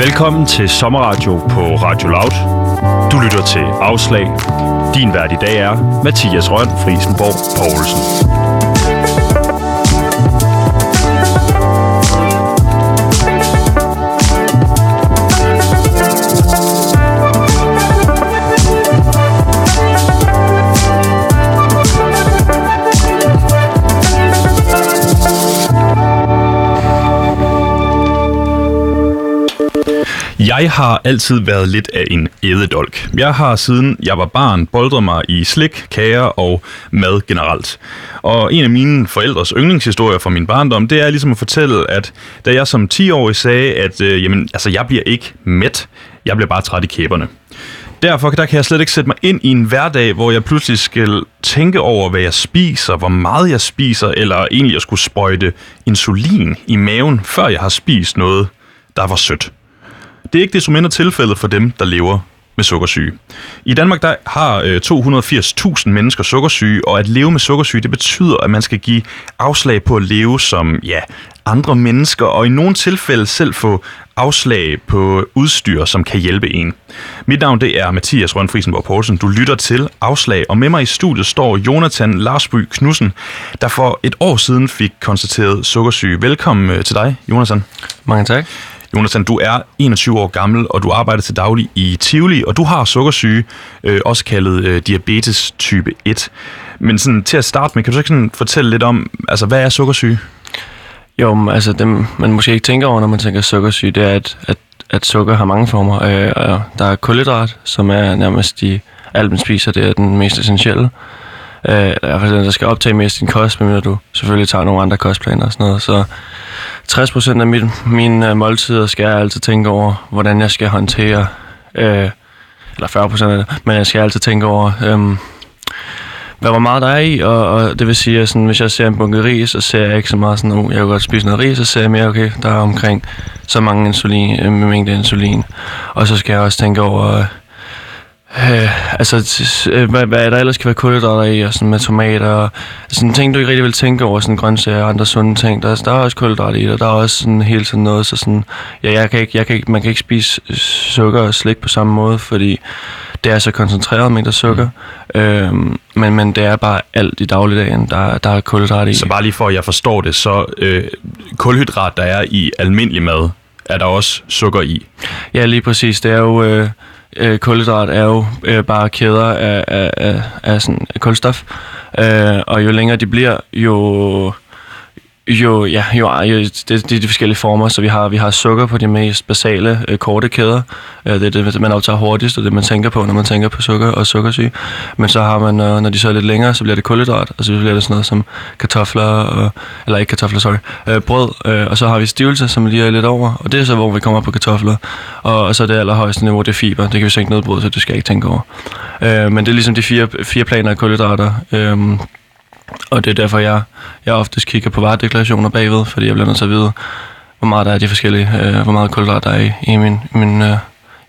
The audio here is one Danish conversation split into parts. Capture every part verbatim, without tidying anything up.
Velkommen til Sommerradio på Radio Loud. Du lytter til Afslag. Din vært i dag er Mathias Røn Friisenborg Poulsen. Jeg har altid været lidt af en ædedolk. Jeg har siden jeg var barn boldret mig i slik, kager og mad generelt. Og en af mine forældres yndlingshistorier fra min barndom, det er ligesom at fortælle, at da jeg som ti-årig sagde, at øh, jamen, altså, jeg bliver ikke mæt, jeg bliver bare træt i kæberne. Derfor der kan jeg slet ikke sætte mig ind i en hverdag, hvor jeg pludselig skal tænke over, hvad jeg spiser, hvor meget jeg spiser, eller egentlig jeg skulle sprøjte insulin i maven, før jeg har spist noget, der var sødt. Det er ikke desto mindre tilfældet for dem, der lever med sukkersyge. I Danmark der har to hundrede og firs tusind mennesker sukkersyge, og at leve med sukkersyge, det betyder, at man skal give afslag på at leve som ja, andre mennesker, og i nogle tilfælde selv få afslag på udstyr, som kan hjælpe en. Mit navn det er Mathias Røn Friisenborg Poulsen. Du lytter til Afslag, og med mig i studiet står Jonathan Larsby Knudsen, der for et år siden fik konstateret sukkersyge. Velkommen til dig, Jonathan. Mange tak. Jonathan, du er enogtyve år gammel, og du arbejder til daglig i Tivoli, og du har sukkersyge, øh, også kaldet øh, diabetes type et. Men sådan, til at starte med, kan du så ikke sådan fortælle lidt om, altså, hvad er sukkersyge? Jo, altså dem, man måske ikke tænker over, når man tænker sukkersyge, det er, at, at, at sukker har mange former. Øh, og der er kulhydrat, som er nærmest de, alt man spiser, det er den mest essentielle. Øh, der er faktisk den, der skal optage mest din kost, medmindre du selvfølgelig tager nogle andre kostplaner og sådan noget, så tres procent af mit, mine måltider skal jeg altid tænke over, hvordan jeg skal håndtere, øh, eller fyrre procent af det, men jeg skal altid tænke over, øh, hvad hvor meget der er i, og, og det vil sige, at hvis jeg ser en bunke ris, så ser jeg ikke så meget sådan, oh, jeg vil godt spise noget ris, så ser jeg mere, okay, der er omkring så mange insulin, øh, mængde insulin, og så skal jeg også tænke over, øh, Øh, altså, øh, hvad, hvad der ellers kan være kulhydrater i, og sådan med tomater, og sådan ting, du ikke rigtig vil tænke over, sådan grøntsager og andre sunde ting. Der, der er også kulhydrater i, og der er også sådan hele tiden noget, så sådan, ja, jeg kan ikke, jeg kan ikke, man kan ikke spise sukker og slik på samme måde, fordi det er så koncentreret mængder sukker, mm. øh, men, men det er bare alt i dagligdagen, der, der er kulhydrater i. Så bare lige for, at jeg forstår det, så øh, kulhydrat, der er i almindelig mad, er der også sukker i? Ja, lige præcis. Det er jo... Øh, Øh, kulhydrat er jo øh, bare kæder af, af, af, af sådan kulstof, øh, og jo længere de bliver, jo jo ja jo, jo det, det er de forskellige former, så vi har vi har sukker på de mest basale øh, korte kæder, øh, det er det man optager hurtigst, og det man tænker på, når man tænker på sukker og sukkersyge, men så har man øh, når de så er lidt længere, så bliver det kulhydrat, og så bliver det sådan noget som kartofler og, eller ikke kartofler sorry øh, brød, øh, og så har vi stivelse, som lige er lidt over, og det er så hvor vi kommer på kartofler, og, og så er det allerhøjeste niveau, det er fiber, det kan vi sænke ned brød, så det skal jeg ikke tænke over, øh, men det er ligesom de fire fire planer af kulhydrater. øh, Og det er derfor, jeg, jeg oftest kigger på varedeklarationer bagved, fordi jeg bliver nødt til at vide, hvor meget der er de forskellige, øh, hvor meget kulhydrat der er i, i, min, min, øh,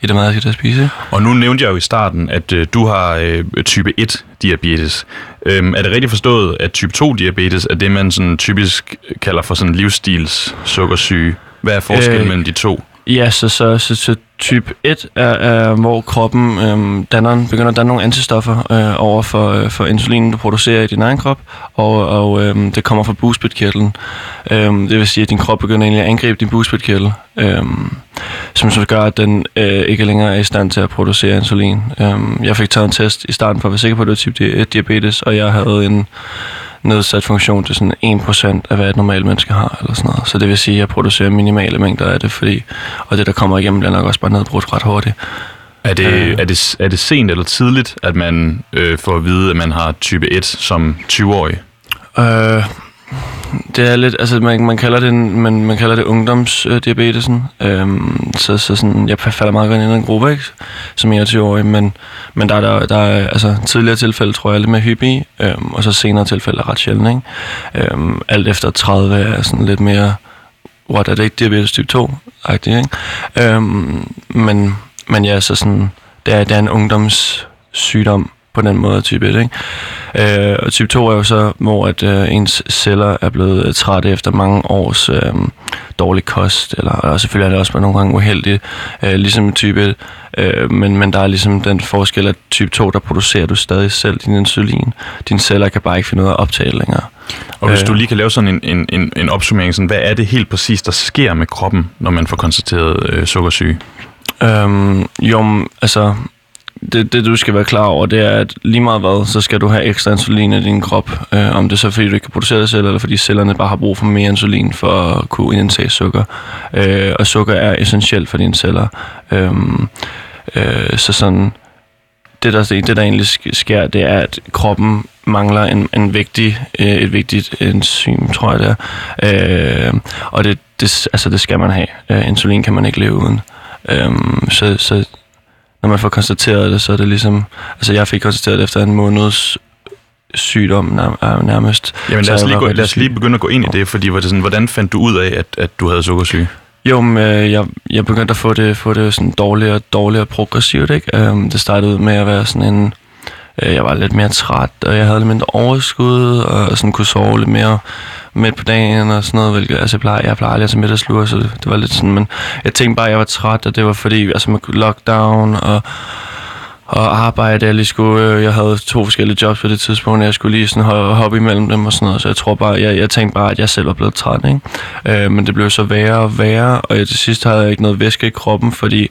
i det mad, jeg skal spise. Og nu nævnte jeg jo i starten, at øh, du har øh, type et-diabetes. Øhm, er det rigtigt forstået, at type to-diabetes er det, man sådan typisk kalder for sådan livsstils sukkersyge? Hvad er forskellen øh, mellem de to? Ja, så, så, så, så type et er, er hvor kroppen øh, danner, begynder at danne nogle antistoffer øh, over for, øh, for insulinen, du producerer i din egen krop, og, og øh, det kommer fra bugspytkirtlen. Øh, det vil sige, at din krop begynder egentlig at angribe din bugspytkirtel, øh, som så gør, at den øh, ikke længere er i stand til at producere insulin. Øh, jeg fik taget en test i starten for at være sikker på, at det var type et-diabetes, og jeg havde en nedsat funktion til sådan en procent af, hvad et normalt menneske har, eller sådan noget. Så det vil sige, at jeg producerer minimale mængder af det, fordi, og det, der kommer igennem, bliver nok også bare nedbrudt ret hurtigt. Er det, øh, er det, er det sent eller tidligt, at man øh, får at vide, at man har type et som tyve-årig? Øh, det er lidt, altså man, man, kalder, det, man, man kalder det ungdomsdiabetesen. Øh, så, så sådan, jeg falder meget godt ind i en gruppe, ikke? Som enogtyve-årig, men, men der er der, der er, altså, tidligere tilfælde, tror jeg, lidt mere hyppige, øh, og så senere tilfælde er ret sjældne. Øh, alt efter tredive er sådan lidt mere, what, er det ikke diabetes type to-agtigt, ikke? Øh, men, men ja, så sådan, det er, det er en ungdomssygdom på den måde, type et, ikke? Øh, og type to er jo så, hvor at, øh, ens celler er blevet trætte efter mange års øh, dårlig kost, eller og selvfølgelig er det også nogle gange uheldigt, øh, ligesom type, øh, men, men der er ligesom den forskel, at type to, der producerer du stadig selv din insulin. Dine celler kan bare ikke finde ud af at optage længere. Og hvis øh, du lige kan lave sådan en, en, en, en opsummering, sådan, hvad er det helt præcis, der sker med kroppen, når man får konstateret øh, sukkersyge? Øhm, jo, altså... Det, det, du skal være klar over, det er, at lige meget hvad, så skal du have ekstra insulin i din krop. Øh, om det så er, fordi du ikke kan producere det selv, eller fordi cellerne bare har brug for mere insulin for at kunne indtage sukker. Øh, og sukker er essentielt for dine celler. Øh, øh, så sådan, det, der, det, der egentlig sker, det er, at kroppen mangler en, en vigtig, øh, et vigtigt enzym, tror jeg det er. Øh, og det, det, altså, det skal man have. Øh, insulin kan man ikke leve uden. Øh, så... så Når man får konstateret det, så er det ligesom... Altså, jeg fik konstateret det efter en måneds sygdom nærmest. Jamen, lad os, lige, gå, lad os lige begynde at gå ind i det, fordi var det sådan, hvordan fandt du ud af, at, at du havde sukkersyge? Jo, men jeg, jeg begyndte at få det, få det sådan dårligere og dårligere progressivt, ikke? Um, det startede med at være sådan en... Uh, jeg var lidt mere træt, og jeg havde lidt mindre overskud, og sådan kunne sove lidt mere midt på dagen og sådan noget, hvilket altså, jeg plejer, jeg plejer aldrig at tage middagslur, så det, det var lidt sådan, men jeg tænkte bare, at jeg var træt, og det var fordi, altså med lockdown og, og arbejde, jeg lige skulle, øh, jeg havde to forskellige jobs på det tidspunkt, og jeg skulle lige sådan hoppe imellem dem og sådan noget, så jeg tror bare, jeg, jeg tænkte bare, at jeg selv var blevet træt, ikke? Øh, men det blev så værre og værre, og jeg, til sidst havde jeg ikke noget væske i kroppen, fordi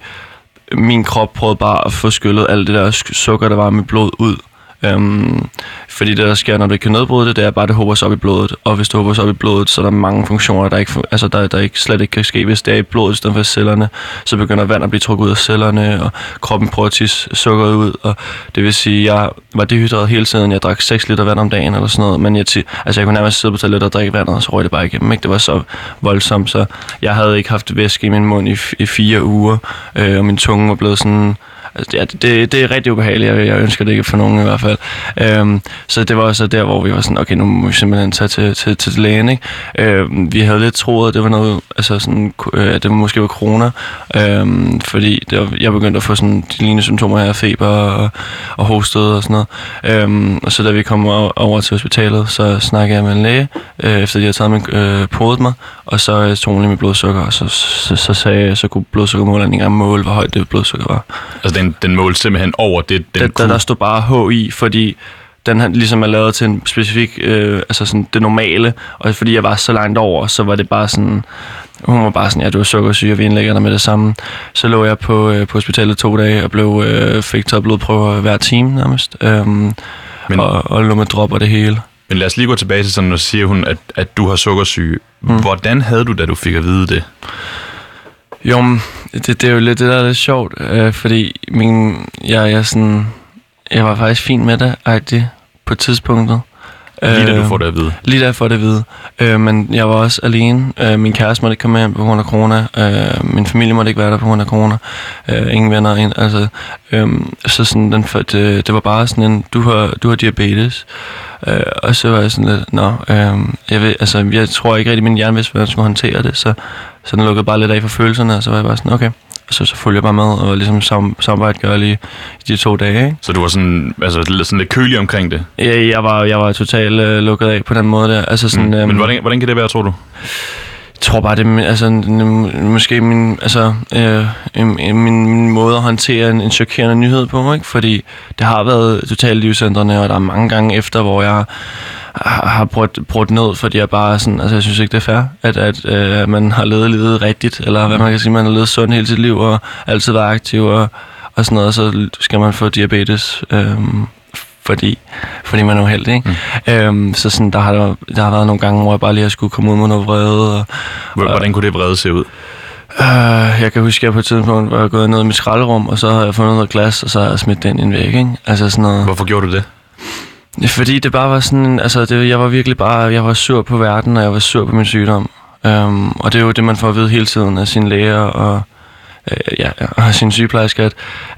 min krop prøvede bare at få skyllet alt det der sukker, der var med blod ud. Øhm, fordi det der sker, når du ikke kan nedbryde det, det er bare, at det hober sig op i blodet. Og hvis det hober sig op i blodet, så er der mange funktioner, der, ikke, altså der, der ikke, slet ikke kan ske. Hvis det er i blodet i stedet for cellerne, så begynder vand at blive trukket ud af cellerne, og kroppen prøver at tisse sukkeret ud. Og det vil sige, at jeg var dehydreret hele tiden. Jeg drak seks liter vand om dagen eller sådan noget, men jeg, t- altså jeg kunne nærmest sidde på toilettet og drikke vandet, og så røg det bare igennem. Ikke? Det var så voldsomt, så jeg havde ikke haft væske i min mund i, f- i fire uger, øh, og min tunge var blevet sådan... Altså, ja, det, det er rigtig ubehageligt, jeg, jeg ønsker det ikke for nogen i hvert fald. Øhm, så det var også der, hvor vi var sådan, okay, nu må vi simpelthen tage til, til, til lægen, ikke? Øhm, vi havde lidt troet, at det var noget, altså sådan, øh, at det måske var corona, øhm, fordi det var, jeg begyndte at få sådan de lignende symptomer her, feber og, og hostede og sådan noget. Øhm, og så da vi kom over til hospitalet, så snakkede jeg med en læge, øh, efter de havde taget min, øh, podet mig, og så tog hun lige mit blodsukker, og så, så, så sagde jeg, så kunne blodsukkermåleren ikke engang måle, hvor højt det blodsukker var. Altså, Den, den målte simpelthen over det, den der, der, der stod bare H I, fordi den ligesom er lavet til en specifik, øh, altså sådan det normale, og fordi jeg var så langt over, så var det bare sådan, hun var bare sådan, ja, du er sukkersyge, og vi indlægger dig med det samme. Så lå jeg på, øh, på hospitalet to dage, og blev, øh, fik taget blodprøver hver time nærmest, øhm, men, og, og lå med drop og det hele. Men lad os lige gå tilbage til sådan, når siger hun, at, at du har sukkersyge. Mm. Hvordan havde du, da du fik at vide det? Jo, det, det er jo lidt det, der er lidt sjovt, øh, fordi min, jeg, jeg, sådan, jeg var faktisk fin med det, agtigt, på tidspunktet. Lige da du får det at vide? Lige da jeg får det at vide. Øh, men jeg var også alene. Øh, min kæreste måtte ikke komme hjem på grund af corona. Øh, min familie måtte ikke være der på grund af corona. Øh, ingen venner. En, altså, øh, så sådan, den, det, det var bare sådan en, du har, du har diabetes. Øh, og så var jeg sådan lidt, nå, øh, jeg, ved, altså, jeg tror ikke rigtig, min hjerne vidste, hvordan jeg skulle håndtere det. Så, så den lukkede bare lidt af for følelserne, og så var jeg bare sådan, okay. Så, så fulgte jeg bare med, og ligesom sam, samarbejde gør lige de to dage, ikke? Så du var sådan, altså, sådan lidt kølig omkring det? Ja, jeg var, jeg var totalt øh, lukket af på den måde der. Altså, sådan, mm. øhm, Men hvordan, hvordan kan det være, tror du? Jeg tror bare, det er altså, måske min, altså, øh, min, min måde at håndtere en, en chokerende nyhed på, ikke? Fordi det har været totalt livsændrende, og der er mange gange efter, hvor jeg har brudt, brudt ned, fordi jeg bare sådan, altså jeg synes ikke det er fair, at, at øh, man har levet livet rigtigt, eller hvad man kan sige, man har levet sundt hele sit liv, og altid været aktiv, og, og sådan noget, og så skal man få diabetes, øh, fordi, fordi man er uheldig, ikke? Mm. Øhm, så sådan, der har, der, der har været nogle gange, hvor jeg bare lige har skulle komme ud med noget vrede. Og, Hvordan og, kunne det vrede se ud? Uh, jeg kan huske, at jeg på et tidspunkt var gået ned i mit skralderum, og så havde jeg fundet noget glas, og så havde jeg smidt den i en væg, ikke? Altså sådan noget. Hvorfor gjorde du det? Fordi det bare var sådan, altså det, jeg var virkelig bare, jeg var sur på verden, og jeg var sur på min sygdom. Um, og det er jo det, man får at vide hele tiden af sine læger og, øh, ja, og sin sygeplejerske, at,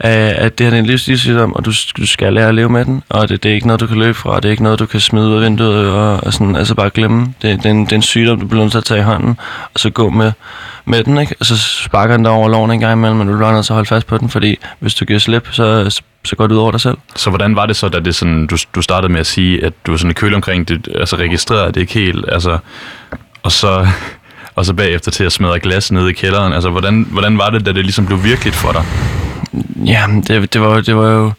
øh, at det her det er en livsstilssygdom, og du, du skal lære at leve med den, og det, det er ikke noget, du kan løbe fra, det er ikke noget, du kan smide ud af vinduet og, og sådan, altså bare glemme. Det, det, er en, det er en sygdom, du bliver nødt til at tage i hånden, og så gå med, med den, ikke? Og så sparker den dig over loven en gang imellem, men du bliver nødt til at holde fast på den, fordi hvis du giver slip, så... så så går det ud over dig selv. Så hvordan var det så, da det sådan, du, du startede med at sige, at du var sådan i køl omkring det, altså registrerede det ikke helt, altså, og så, og så bagefter til at smadre glas ned i kælderen. Altså, hvordan, hvordan var det, da det ligesom blev virkeligt for dig? Jamen, det, det, var, det var jo...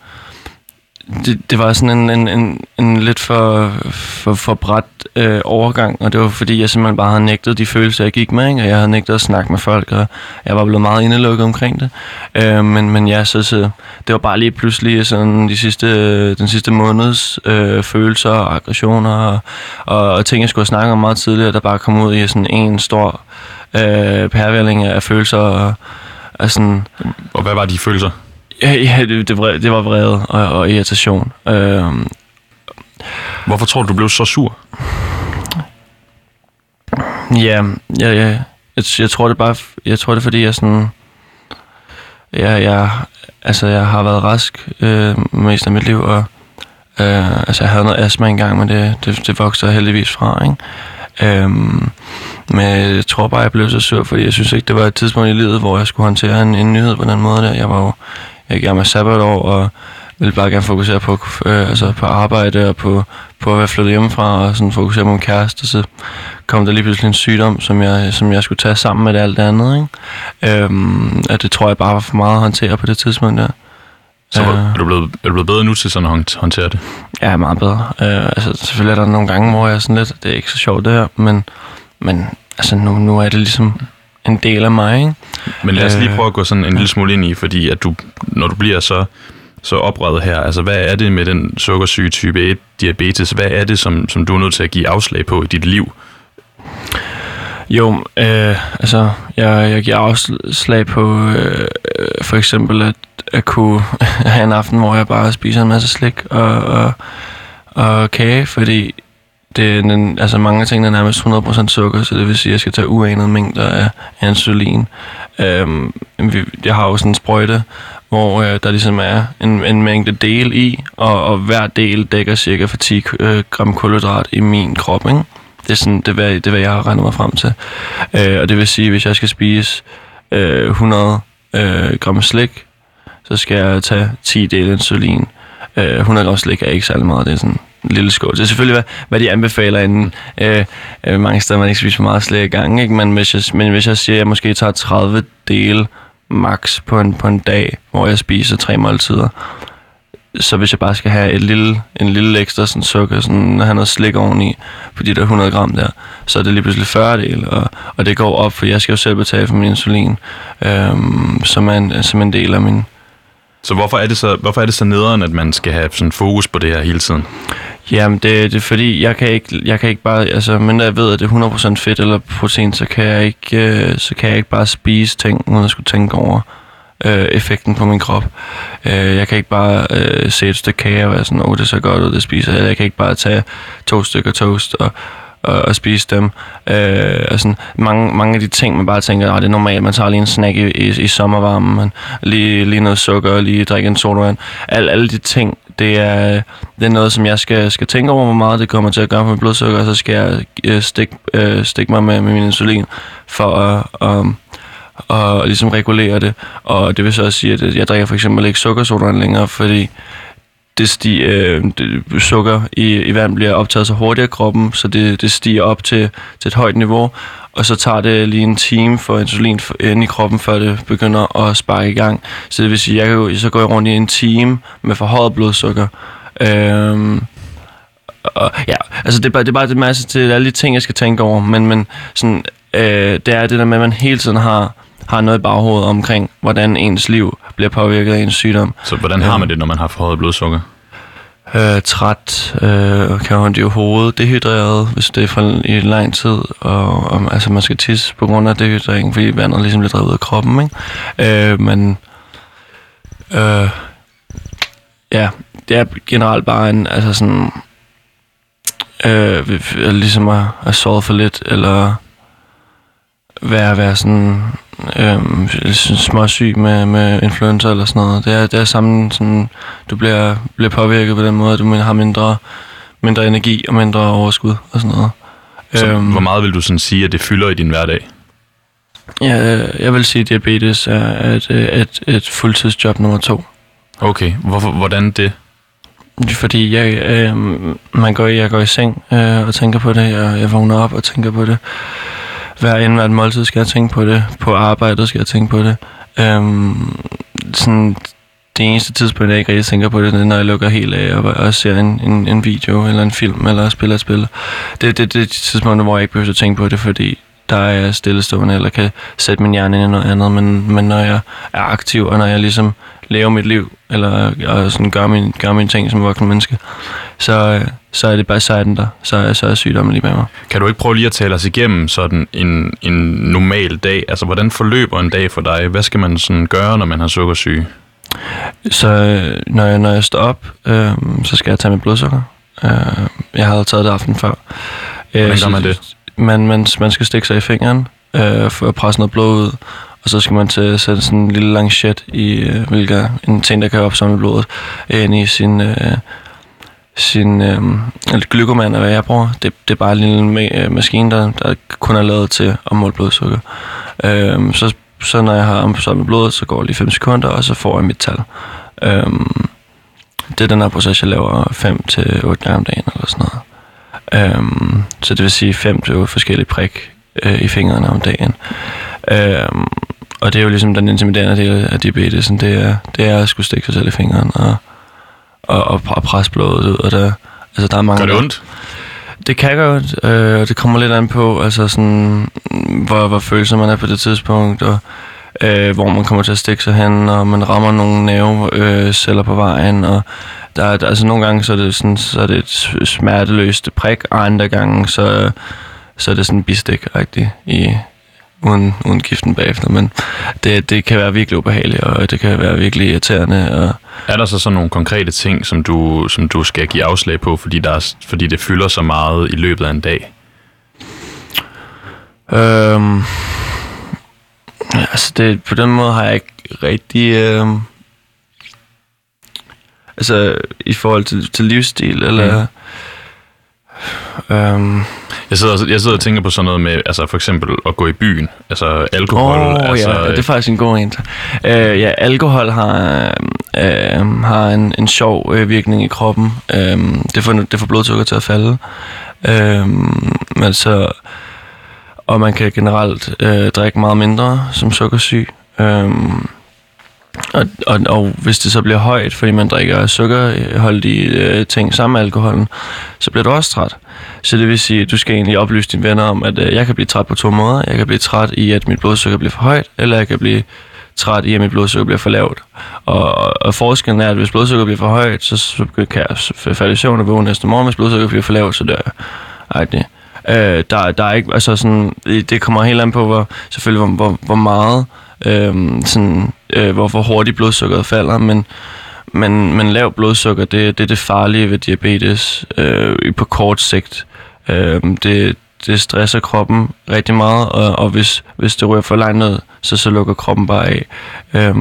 Det, det var sådan en, en, en, en lidt for, for, for brat øh, overgang, og det var fordi, jeg simpelthen bare havde nægtet de følelser, jeg gik med, ikke? Og jeg havde nægtet at snakke med folk, og jeg var blevet meget indelukket omkring det. Øh, men, men ja, så, så det var bare lige pludselig sådan de sidste, den sidste måneds øh, følelser og aggressioner, og, og, og ting, jeg skulle snakke om meget tidligere, der bare kom ud i sådan en stor øh, pærvælling af følelser. Og, og, sådan, og hvad var de følelser? Ja, det, det var vrede og, og irritation. Øhm. Hvorfor tror du, du blev så sur? Ja, ja, ja. Jeg, jeg tror det bare, jeg tror det fordi jeg sådan, jeg, jeg, altså jeg har været rask øh, mest af mit liv, og øh, altså jeg havde noget astma engang, men det, det, det vokser heldigvis fra, ikke? Øhm. Men jeg tror bare, jeg blev så sur, fordi jeg synes ikke, det var et tidspunkt i livet, hvor jeg skulle håndtere en, en nyhed på den måde der. Jeg var jo, jeg gik med sabbatår, og ville bare gerne fokusere på, øh, altså på arbejde og på, på at være flyttet hjemmefra, og sådan fokusere på min kæreste. Så kom der lige pludselig en sygdom, som jeg, som jeg skulle tage sammen med det, alt det andet, ikke? Øhm, og det tror jeg bare var for meget at håndtere på det tidspunkt der. Så er du blevet, er du blevet bedre nu til sådan at håndtere det? Ja, meget bedre. Øh, altså selvfølgelig er der nogle gange, hvor jeg er sådan lidt, det er ikke så sjovt det her, men... Men altså, nu, nu er det ligesom en del af mig, ikke? Men lad os lige prøve at gå sådan en lille smule ind i, fordi at du, når du bliver så, så oprevet her, altså hvad er det med den sukkersyge type et diabetes? Hvad er det, som, som du er nødt til at give afslag på i dit liv? Jo, øh, altså jeg, jeg giver afslag på øh, for eksempel at, at kunne have en aften, hvor jeg bare spiser en masse slik og, og, og kage, fordi... Det, den, altså mange af tingene er nærmest hundrede procent sukker, så det vil sige, at jeg skal tage uanede mængder af insulin. Øhm, jeg har jo sådan en sprøjte, hvor øh, der ligesom er en, en mængde del i, og, og hver del dækker cirka for ti øh, gram kulhydrat i min krop, ikke? Det er sådan, det, det, det hvad jeg har regnet mig frem til. Øh, og det vil sige, at hvis jeg skal spise øh, hundrede øh, gram slik, så skal jeg tage ti del insulin. Øh, hundrede gram slik er ikke særlig meget, det er sådan... lille skål. Det er selvfølgelig, hvad, hvad de anbefaler inden. Øh, øh, mange steder, man ikke spiser for meget slik i gang, ikke? Men hvis jeg, men hvis jeg siger, at jeg måske tager tredive dele max på en, på en dag, hvor jeg spiser tre måltider, så hvis jeg bare skal have et lille, en lille ekstra sådan sukker, sådan have noget slik oveni på de der hundrede gram der, så er det lige pludselig fyrre del, og, og det går op, for jeg skal jo selv betale for min insulin, øh, som, er en, som en del af min... Så hvorfor er det så, hvorfor er det så nederen, at man skal have sådan fokus på det her hele tiden? Jamen, det, det er fordi, jeg kan ikke, jeg kan ikke bare, altså, mindre jeg ved, at det er hundrede procent fedt eller protein, så kan jeg ikke, øh, så kan jeg ikke bare spise ting, uden at skulle tænke over øh, effekten på min krop. Øh, jeg kan ikke bare øh, se et stykke kage og være sådan, åh, oh, det ser godt ud, det spiser jeg. Jeg kan ikke bare tage to stykker toast og, og, og spise dem. Øh, og sådan, mange, mange af de ting, man bare tænker, at det er normalt, man tager lige en snack i, i, i sommervarmen, man lige, lige noget sukker, lige drikke en sodavand. Al, alle de ting, det er, det er noget, som jeg skal, skal tænke over, hvor meget det kommer til at gøre på mit blodsukker, og så skal jeg øh, stikke øh, stik mig med, med min insulin for at øh, øh, øh, ligesom regulere det. Og det vil så også sige, at jeg drikker for eksempel ikke sukkersodaen længere, fordi det stiger, øh, det, sukker i, i vand bliver optaget så hurtigt af kroppen, så det, det stiger op til, til et højt niveau, og så tager det lige en time for insulin inde i kroppen, før det begynder at sparke i gang. Så det vil sige, at jeg kan, så går jeg rundt i en time med forhøjet blodsukker. Øhm, og, ja, altså det er bare det, er bare det masse til alle de ting, jeg skal tænke over, men, men sådan, øh, det er det der med, at man hele tiden har, har noget i baghovedet omkring, hvordan ens liv bliver påvirket af ens sygdom. Så hvordan har man det, når man har forhøjet blodsukker? Øh, træt, øh, kan man jo hovedet, dehydreret, hvis det er for i lang tid, og, og altså man skal tisse på grund af dehydrering, fordi vandet ligesom bliver drevet ud af kroppen, ikke? Øh, men øh, ja, det er generelt bare en, altså sådan øh, ligesom at, at sove for lidt, eller være, være sådan øhm, småsyg med, med influenza eller sådan noget. Det er, det er sammen sådan, du bliver, bliver påvirket på den måde, at du har mindre, mindre energi og mindre overskud og sådan noget. Så øhm, hvor meget vil du sådan sige, at det fylder i din hverdag? Ja, jeg vil sige, at diabetes er et, et, et fuldtidsjob nummer to. Okay, hvorfor, hvordan det? Fordi jeg, øh, man går, jeg går i seng øh, og tænker på det, og jeg vågner op og tænker på det Hver inden hvert måltid skal jeg tænke på det. På arbejdet skal jeg tænke på det. Øhm, sådan, det eneste tidspunkt, jeg ikke rigtig tænker på det, det er, når jeg lukker helt af og, og ser en, en, en video eller en film eller spiller et spil. Det er det, det tidspunkt, hvor jeg ikke behøver at tænke på det, fordi der er jeg stillestående eller kan sætte min hjerne ind i noget andet. Men, men når jeg er aktiv, og når jeg ligesom lever mit liv, eller og sådan gør, min, gør mine ting som voksen menneske, så, så er det bare sejden der. Så er, så er sygdommen lige bag mig. Kan du ikke prøve lige at tale os igennem sådan en, en normal dag? Altså, hvordan forløber en dag for dig? Hvad skal man sådan gøre, når man har sukkersyge? Så når jeg, når jeg står op, øh, så skal jeg tage mit blodsukker. Øh, jeg havde taget det aften før. Hvordan gør man det? Man, man, man skal stikke sig i fingeren øh, for at presse noget blod ud. Og så skal man til, sætte sådan en lille lang shit i, øh, hvilket en ting, der kan opsamle blodet, ind i sin, øh, sin øh, glykoman, eller hvad jeg bruger. Det, det er bare en lille maskine, der, der kun er lavet til at måle blodsukker. Øh, så, så når jeg har opsamlet blodet, så går det lige fem sekunder, og så får jeg mit tal. Øh, det er den her proces, jeg laver fem til otte gange om dagen, eller sådan noget. Øhm, så det vil sige fem til otte forskellige prik øh, i fingrene om dagen. Øhm, og det er jo ligesom den intimiderende del af diabetesen, det er, det er at skulle stikke sig selv i fingeren og, og, og, og presse blodet ud. Og der, altså, der er mange, gør det ondt? Det kan gøre ondt, øh, og det kommer lidt an på, altså sådan, hvor, hvor følelser man er på det tidspunkt, og øh, hvor man kommer til at stikke sig hen, og man rammer nogle nerveceller øh, på vejen, og Der er, altså nogle gange så er det sådan, så er det et smerteløst prik, og andre gange så så er det sådan bistik-agtigt i uden, uden giften bagefter, men det, det kan være virkelig ubehageligt, og det kan være virkelig irriterende. Og er der så sådan nogle konkrete ting, som du som du skal give afslag på, fordi der er, fordi det fylder så meget i løbet af en dag? Øhm, altså det, på den måde har jeg ikke rigtig øh, altså i forhold til, til livsstil, eller... Mm. Øhm, jeg, sidder, jeg sidder og tænker på sådan noget med, altså for eksempel at gå i byen, altså alkohol. Åh oh, altså, ja, det er faktisk en god en. Øh, ja, alkohol har, øh, har en, en sjov øh, virkning i kroppen. Øh, det, får, det får blodsukker til at falde. Øh, altså, og man kan generelt øh, drikke meget mindre som sukkersyg. Øh, Og, og, og hvis det så bliver højt, fordi man drikker sukkerholdige øh, ting sammen med alkoholen, så bliver du også træt. Så det vil sige, at du skal egentlig oplyse dine venner om, at øh, jeg kan blive træt på to måder. Jeg kan blive træt i, at mit blodsukker bliver for højt, eller jeg kan blive træt i, at mit blodsukker bliver for lavt. Og, og, og forskellen er, at hvis blodsukker bliver for højt, så, så kan jeg falde i søvn og vågne næste morgen. Hvis blodsukker bliver for lavt, så dør jeg. Ej, det, øh, der, der er ikke, altså sådan, det kommer helt an på, hvor, selvfølgelig, hvor, hvor, hvor meget... Øhm, sådan, øh, hvor, hvor hurtigt blodsukkeret falder, men, men, men lav blodsukker, det, det er det farlige ved diabetes øh, på kort sigt. Øh, det, det stresser kroppen rigtig meget, og, og hvis, hvis det rører for langt ned, så, så lukker kroppen bare af. Øh,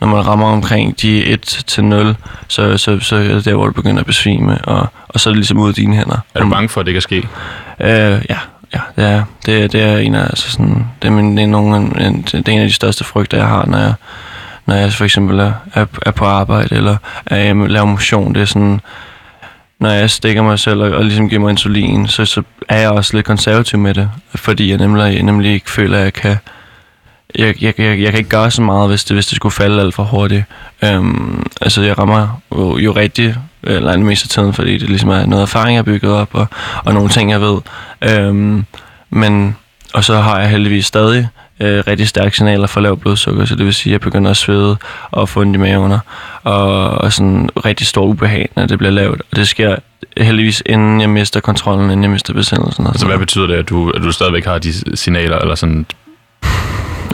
når man rammer omkring de et til nul, så, så, så er det der, hvor du begynder at besvime, og, og så er det ligesom ud af dine hænder. Er du bange for, at det kan ske? Øh, ja. Ja, det er, det, det er en af altså sådan, det er, min, det er nogen, det er en af de største frygter, jeg har, når jeg, når jeg for eksempel er, er, er på arbejde eller er, laver motion. Det er sådan, når jeg stikker mig selv og, og ligesom giver mig insulin, så, så er jeg også lidt konservativ med det, fordi jeg nemlig, jeg nemlig ikke føler, at jeg kan, jeg, jeg, jeg, jeg kan ikke gøre så meget, hvis det, hvis det skulle falde alt for hurtigt. Øhm, altså, jeg rammer jo, jo rigtig eller det meste af tiden, fordi det ligesom er noget erfaring, jeg har bygget op, og, og nogle ting, jeg ved. Øhm, men, og så har jeg heldigvis stadig øh, rigtig stærke signaler for lav blodsukker, så det vil sige, at jeg begynder at svede og få ondt i maven, og, og sådan rigtig stor ubehag, når det bliver lavt. Og det sker heldigvis, inden jeg mister kontrollen, inden jeg mister besindelsen. Altså, hvad betyder det, at du, at du stadigvæk har de signaler, eller sådan...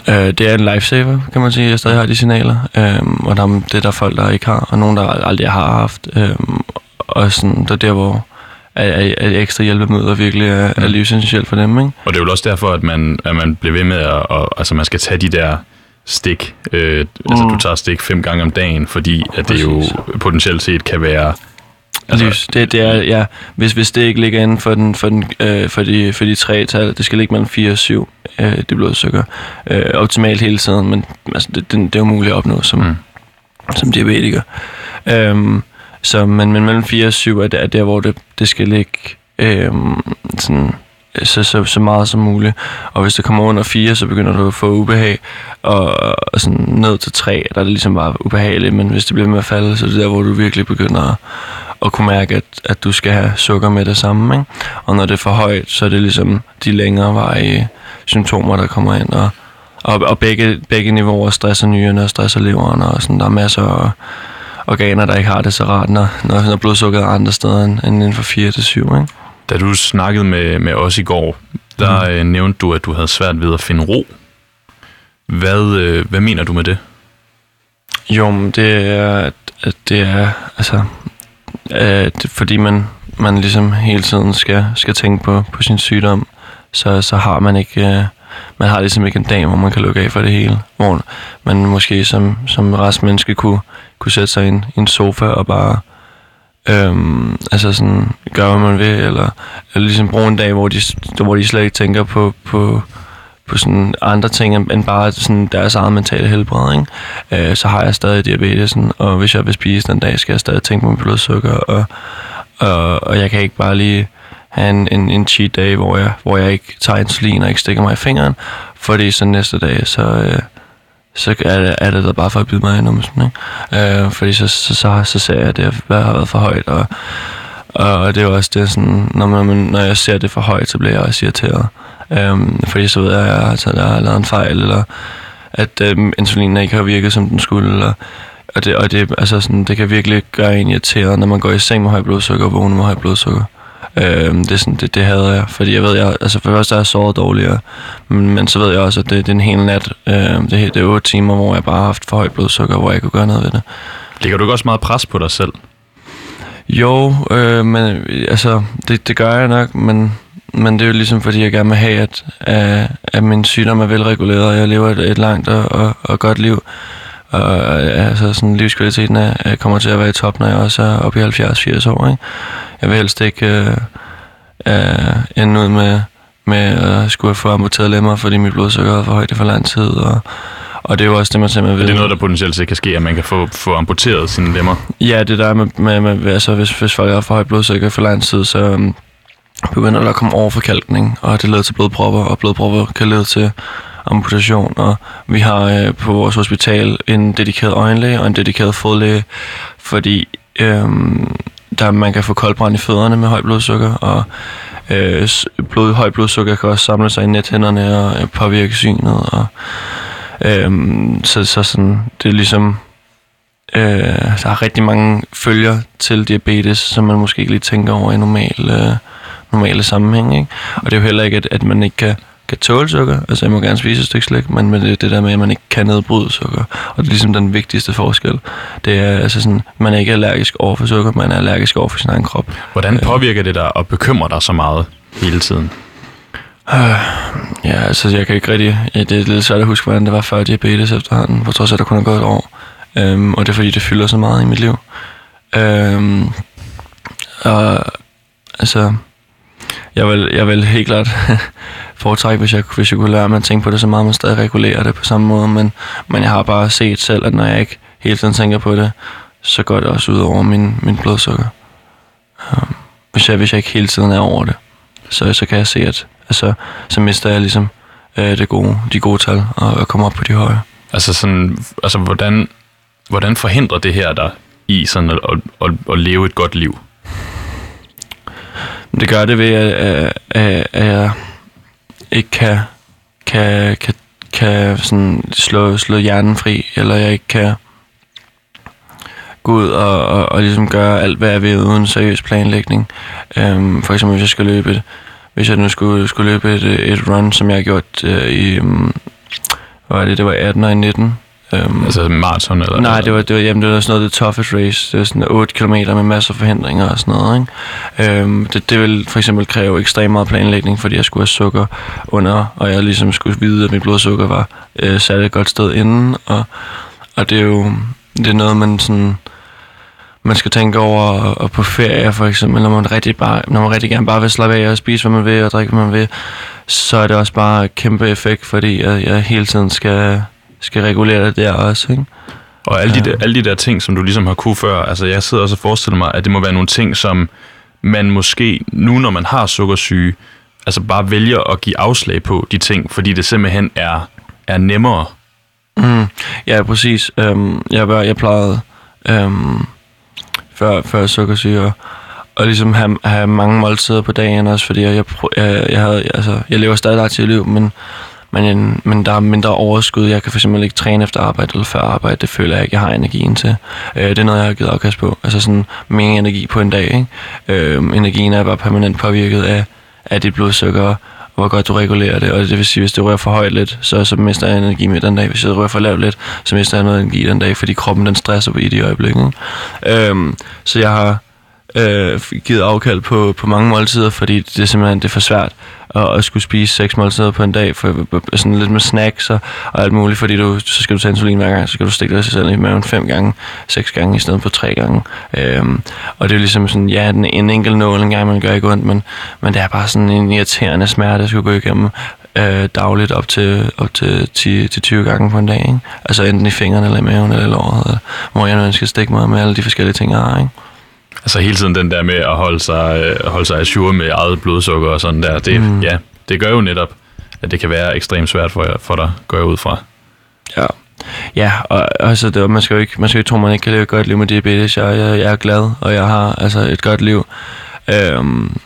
Det er en lifesaver, kan man sige. Jeg stadig har de signaler, øhm, og der er, det er der folk, der ikke har, og nogen, der aldrig har haft. Øhm, og sådan, det er der, hvor at, at ekstra hjælpemidler virkelig er, er livsessentielt for dem, ikke? Og det er jo også derfor, at man, at man bliver ved med at, og, altså man skal tage de der stik. Øh, mm. Altså du tager stik fem gange om dagen, fordi oh, at det jo potentielt set kan være... Altså, det, det er, ja, hvis, hvis det ikke ligger inden for, den, for, den, øh, for, de, for de tre tal, det skal ligge mellem fire og syv, øh, det blodsukker, øh, optimalt hele tiden, men altså, det, det, det er umuligt at opnå som, mm. som diabetiker. Øhm, så, men, men mellem fire og syv er der, er der hvor det, det skal ligge øh, sådan, så, så, så meget som muligt. Og hvis det kommer under fire, så begynder du at få ubehag, og, og sådan ned til tre, der er det ligesom bare ubehageligt, men hvis det bliver med at falde, så er det der, hvor du virkelig begynder at, at kunne mærke, at, at du skal have sukker med det samme, ikke? Og når det er for højt, så er det ligesom de længerevarige symptomer, der kommer ind, og, og, og begge, begge niveauer stresser nyrerne og stresser leveren, og sådan, der er masser af organer, der ikke har det så rart, når, når blodsukkeret er andre steder end inden for fire til syv, ikke? Da du snakkede med, med os i går, der mm. øh, nævnte du, at du havde svært ved at finde ro. Hvad, øh, hvad mener du med det? Jo, men det er, at, at det er, altså, at fordi man, man ligesom hele tiden skal, skal tænke på, på sin sygdom, så, så har man ikke... Øh, man har ligesom ikke en dag, hvor man kan lukke af for det hele. Hvor man måske som, som restmenneske kunne, kunne sætte sig i en, i en sofa og bare... Øhm, altså sådan, gør hvad man vil, eller, eller ligesom bruge en dag, hvor de, hvor de slet ikke tænker på, på, på sådan andre ting, end bare sådan deres eget mentale helbred, ikke? Øh, så har jeg stadig diabetesen, og hvis jeg vil spise den dag, skal jeg stadig tænke på min blodsukker, og, og, og jeg kan ikke bare lige have en, en, en cheat day, hvor jeg, hvor jeg ikke tager insulin og ikke stikker mig i fingeren, fordi så næste dag, så... Øh, så er det, er det der bare for at bide mig i numsen, ikke? Øh, fordi så, så, så, så ser jeg, at det har været for højt, og, og det er også det sådan, når, man, når jeg ser det for højt, så bliver jeg også irriteret. Øh, fordi så ved jeg, at jeg har, taget, at jeg har lavet en fejl, eller at øh, insulinen ikke har virket, som den skulle, eller, og, det, og det, altså sådan, det kan virkelig gøre en irriteret, når man går i seng med højt blodsukker og vågner med højt blodsukker. Øh, det er sådan, det, det hader jeg, fordi jeg ved, jeg, altså for først er jeg såret dårligere, men, men så ved jeg også, at det, det er en hel nat, øh, det, det er otte timer, hvor jeg bare har haft for højt blodsukker, hvor jeg kunne gøre noget ved det. Lægger du ikke også meget pres på dig selv? Jo, øh, men altså, det, det gør jeg nok, men, men det er jo ligesom, fordi jeg gerne vil have, at, at, at min sygdom er velreguleret, og jeg lever et, et langt og, og, og godt liv, og, og altså, sådan, livskvaliteten er, kommer til at være i top, når jeg også er oppe i halvfjerds firs år, ikke? Jeg vil helst ikke øh, øh, ende ud med, med at skulle have fået amputeret lemmer, fordi mit blodsukker er for højt i for lang tid, og, og det er jo også det, man simpelthen vil. Det er noget, der potentielt ikke kan ske, at man kan få, få amputeret sine lemmer? Ja, det der med, med, med altså, hvis, hvis folk har for højt blodsukker i for lang tid, så øhm, begynder der at komme overforkalkning, og det leder til blodpropper, og blodpropper kan lede til amputation, og vi har øh, på vores hospital en dedikeret øjenlæge og en dedikeret fodlæge, fordi... Øhm, der man kan få koldbrand i fødderne med højt blodsukker, og øh, blod, højt blodsukker kan også samle sig i nethænderne og øh, påvirke synet, og øh, så, så sådan, det er ligesom, øh, der er rigtig mange følger til diabetes, som man måske ikke lige tænker over i normale, øh, normale sammenhæng, ikke? Og det er jo heller ikke, at, at man ikke kan, kan tåle sukker, altså jeg må gerne spise et stykke slik, men det, det der med, at man ikke kan nedbryde sukker, og det er ligesom den vigtigste forskel, det er altså sådan, man er ikke allergisk over for sukker, man er allergisk over for sin egen krop. Hvordan påvirker det dig og bekymrer dig så meget hele tiden? Øh, ja, altså jeg kan ikke rigtig, ja, det er lidt svært at huske, hvordan det var før diabetes efterhånden, på trods af, at der kun er gået et år, øhm, og det er fordi, det fylder så meget i mit liv. Øhm, og altså, jeg vil, jeg vil helt klart... foretræk, hvis jeg, hvis jeg kunne lære mig at tænke på det så meget, man stadig regulerer det på samme måde, men, men jeg har bare set selv, at når jeg ikke hele tiden tænker på det, så går det også ud over min, min blodsukker. Um, hvis, jeg, hvis jeg ikke hele tiden er over det, så, så kan jeg se, at altså, så mister jeg ligesom øh, det gode, de gode tal, og, og kommer op på de høje. Altså, sådan, altså hvordan, hvordan forhindrer det her dig i sådan at, at, at leve et godt liv? Det gør det ved, at, at, at jeg... ikke kan, kan, kan, kan sådan slå, slå hjernen fri, eller jeg ikke kan gå ud og, og, og ligesom gøre alt, hvad jeg vil, uden seriøs planlægning. Um, for eksempel, hvis jeg, skal løbe et, hvis jeg nu skulle, skulle løbe et, et run, som jeg har gjort uh, i, um, hvad var det, det var atten og nitten. Um, altså maraton eller? Nej, det var, det var, jamen, det var sådan noget, det toughest race, det var sådan otte kilometer med masser af forhindringer og sådan noget, ikke? Um, det, det ville for eksempel kræve ekstremt meget planlægning, fordi jeg skulle have sukker under, og jeg ligesom skulle vide, at mit blodsukker var øh, sat et godt sted inden, og, og det er jo det er noget, man sådan, man skal tænke over, og, og på ferie for eksempel, når man rigtig, bare, når man rigtig gerne bare vil slappe af og spise, hvad man vil, og drikke, hvad man vil, så er det også bare kæmpe effekt, fordi jeg, jeg hele tiden skal... skal regulere det der også, ikke? Og alle de, der, alle de der ting, som du ligesom har kunne før, altså jeg sidder også og forestiller mig, at det må være nogle ting, som man måske nu, når man har sukkersyge, altså bare vælger at give afslag på de ting, fordi det simpelthen er, er nemmere. Mm, ja, præcis. Øhm, jeg, jeg plejede øhm, før, før sukkersyre og ligesom have, have mange måltider på dagen også, fordi jeg, jeg, jeg, havde, altså, jeg lever stadig et aktivt liv, men, men, men der er mindre overskud. Jeg kan for eksempel ikke træne efter arbejde eller før arbejde. Det føler jeg ikke, jeg har energien til. Øh, det er noget, jeg har givet afkast på. Altså sådan mere energi på en dag, ikke? Øh, energien er bare permanent påvirket af, af dit blodsukker, hvor godt du regulerer det, og det vil sige, hvis det rører for højt lidt, så, så mister jeg energi med den dag. Hvis det rører for lavt lidt, så mister jeg noget energi den dag, fordi kroppen den stresser på i de øjeblikke. Øhm, så jeg har øh, givet afkald på, på mange måltider, fordi det er simpelthen det er for svært at, at skulle spise seks måltider på en dag, for sådan lidt med snacks og, og alt muligt, fordi du, så skal du tage insulin hver gang, så skal du stikke dig selv i maven fem gange, seks gange i stedet for tre gange. Øhm, og det er ligesom sådan, ja, den, en enkelt nål en gang, man gør ikke ondt, men, men det er bare sådan en irriterende smerte, der skulle gå igennem øh, dagligt op til, op til ti til tyve gange på en dag, ikke? Altså enten i fingrene, eller i maven, eller i låret, hvor jeg nu skal stikke mig med alle de forskellige ting, jeg har, ikke? Altså hele tiden den der med at holde sig, holde sig ajour med eget blodsukker og sådan der, det, mm. ja, det gør jo netop, at det kan være ekstremt svært for, jer, for dig, går jeg ud fra. Ja, ja og altså, det, man skal jo ikke, man skal jo tro, man ikke kan leve et godt liv med diabetes. Jeg, jeg, jeg er glad, og jeg har altså et godt liv. Øhm,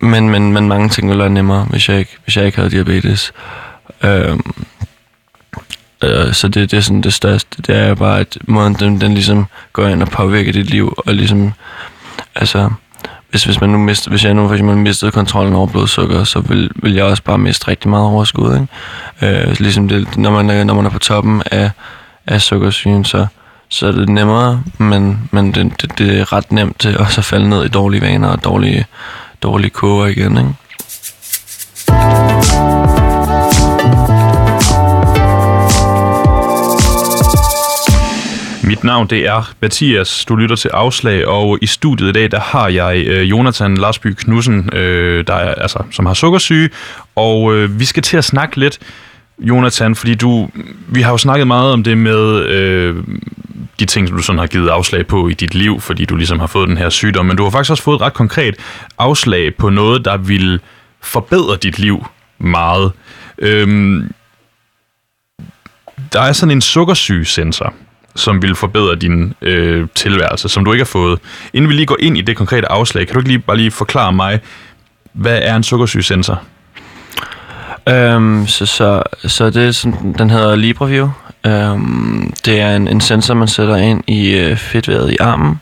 men, men, men mange ting ville være nemmere, hvis jeg ikke, hvis jeg ikke havde diabetes. Øhm, Så det, det er sådan det største. Det er bare, at måden den, den ligesom går ind og påvirker dit liv, og ligesom, altså, hvis, hvis, man nu mist, hvis jeg nu for eksempel mistede kontrollen over blodsukker, så vil, vil jeg også bare miste rigtig meget overskud, ikke? Øh, ligesom det, når, man, når man er på toppen af, af sukkersygen, så, så er det nemmere, men, men det, det, det er ret nemt til også at falde ned i dårlige vaner og dårlige, dårlige kurver igen, ikke? Mit navn det er Mathias, du lytter til Afslag, og i studiet i dag, der har jeg øh, Jonathan Larsby Knudsen, øh, der er, altså, som har sukkersyge, og øh, vi skal til at snakke lidt, Jonathan, fordi du, vi har jo snakket meget om det med øh, de ting, som du sådan har givet afslag på i dit liv, fordi du ligesom har fået den her sygdom, men du har faktisk også fået et ret konkret afslag på noget, der vil forbedre dit liv meget. Øh, der er sådan en sukkersygesensor, som vil forbedre din øh, tilværelse, som du ikke har fået. Inden vi lige går ind i det konkrete afslag, kan du ikke lige, bare lige forklare mig, hvad er en sukkersygesensor? Øhm, så, så, så det er sådan, den hedder LibreView. Øhm, det er en, en sensor, man sætter ind i øh, fedtvævet i armen,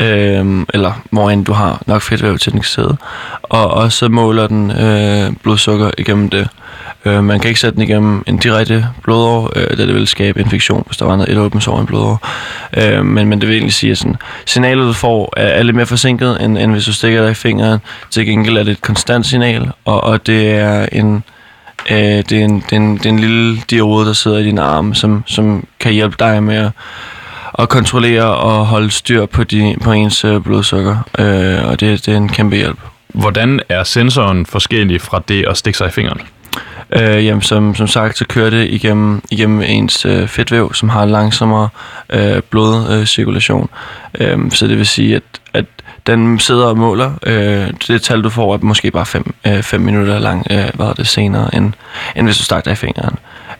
øhm, eller hvor end du har nok fedtvæv til den kan sidde, og, og så måler den øh, blodsukker igennem det. Man kan ikke sætte den igennem en direkte blodår, øh, da det vil skabe infektion, hvis der var noget et åbent sår i en blodår. Øh, men, men det vil egentlig sige, at sådan, signalet, du får, er lidt mere forsinket, end, end hvis du stikker dig i fingeren. Til gengæld er det et konstant signal, og, og det er en... Det er en, det er en, det er en lille diode, der sidder i dine arme, som, som kan hjælpe dig med at, at kontrollere og holde styr på, de, på ens blodsukker. Øh, og det, det er en kæmpe hjælp. Hvordan er sensoren forskellig fra det at stikke sig i fingeren? Øh, jamen, som, som sagt, så kører det igennem, igennem ens øh, fedtvæv, som har langsommere øh, blodcirkulation. Øh, øh, så det vil sige, at, at den sidder og måler. Øh, det tal, du får, er måske bare fem, øh, fem minutter lang, øh, var det senere, end, end hvis du stak dig i fingeren.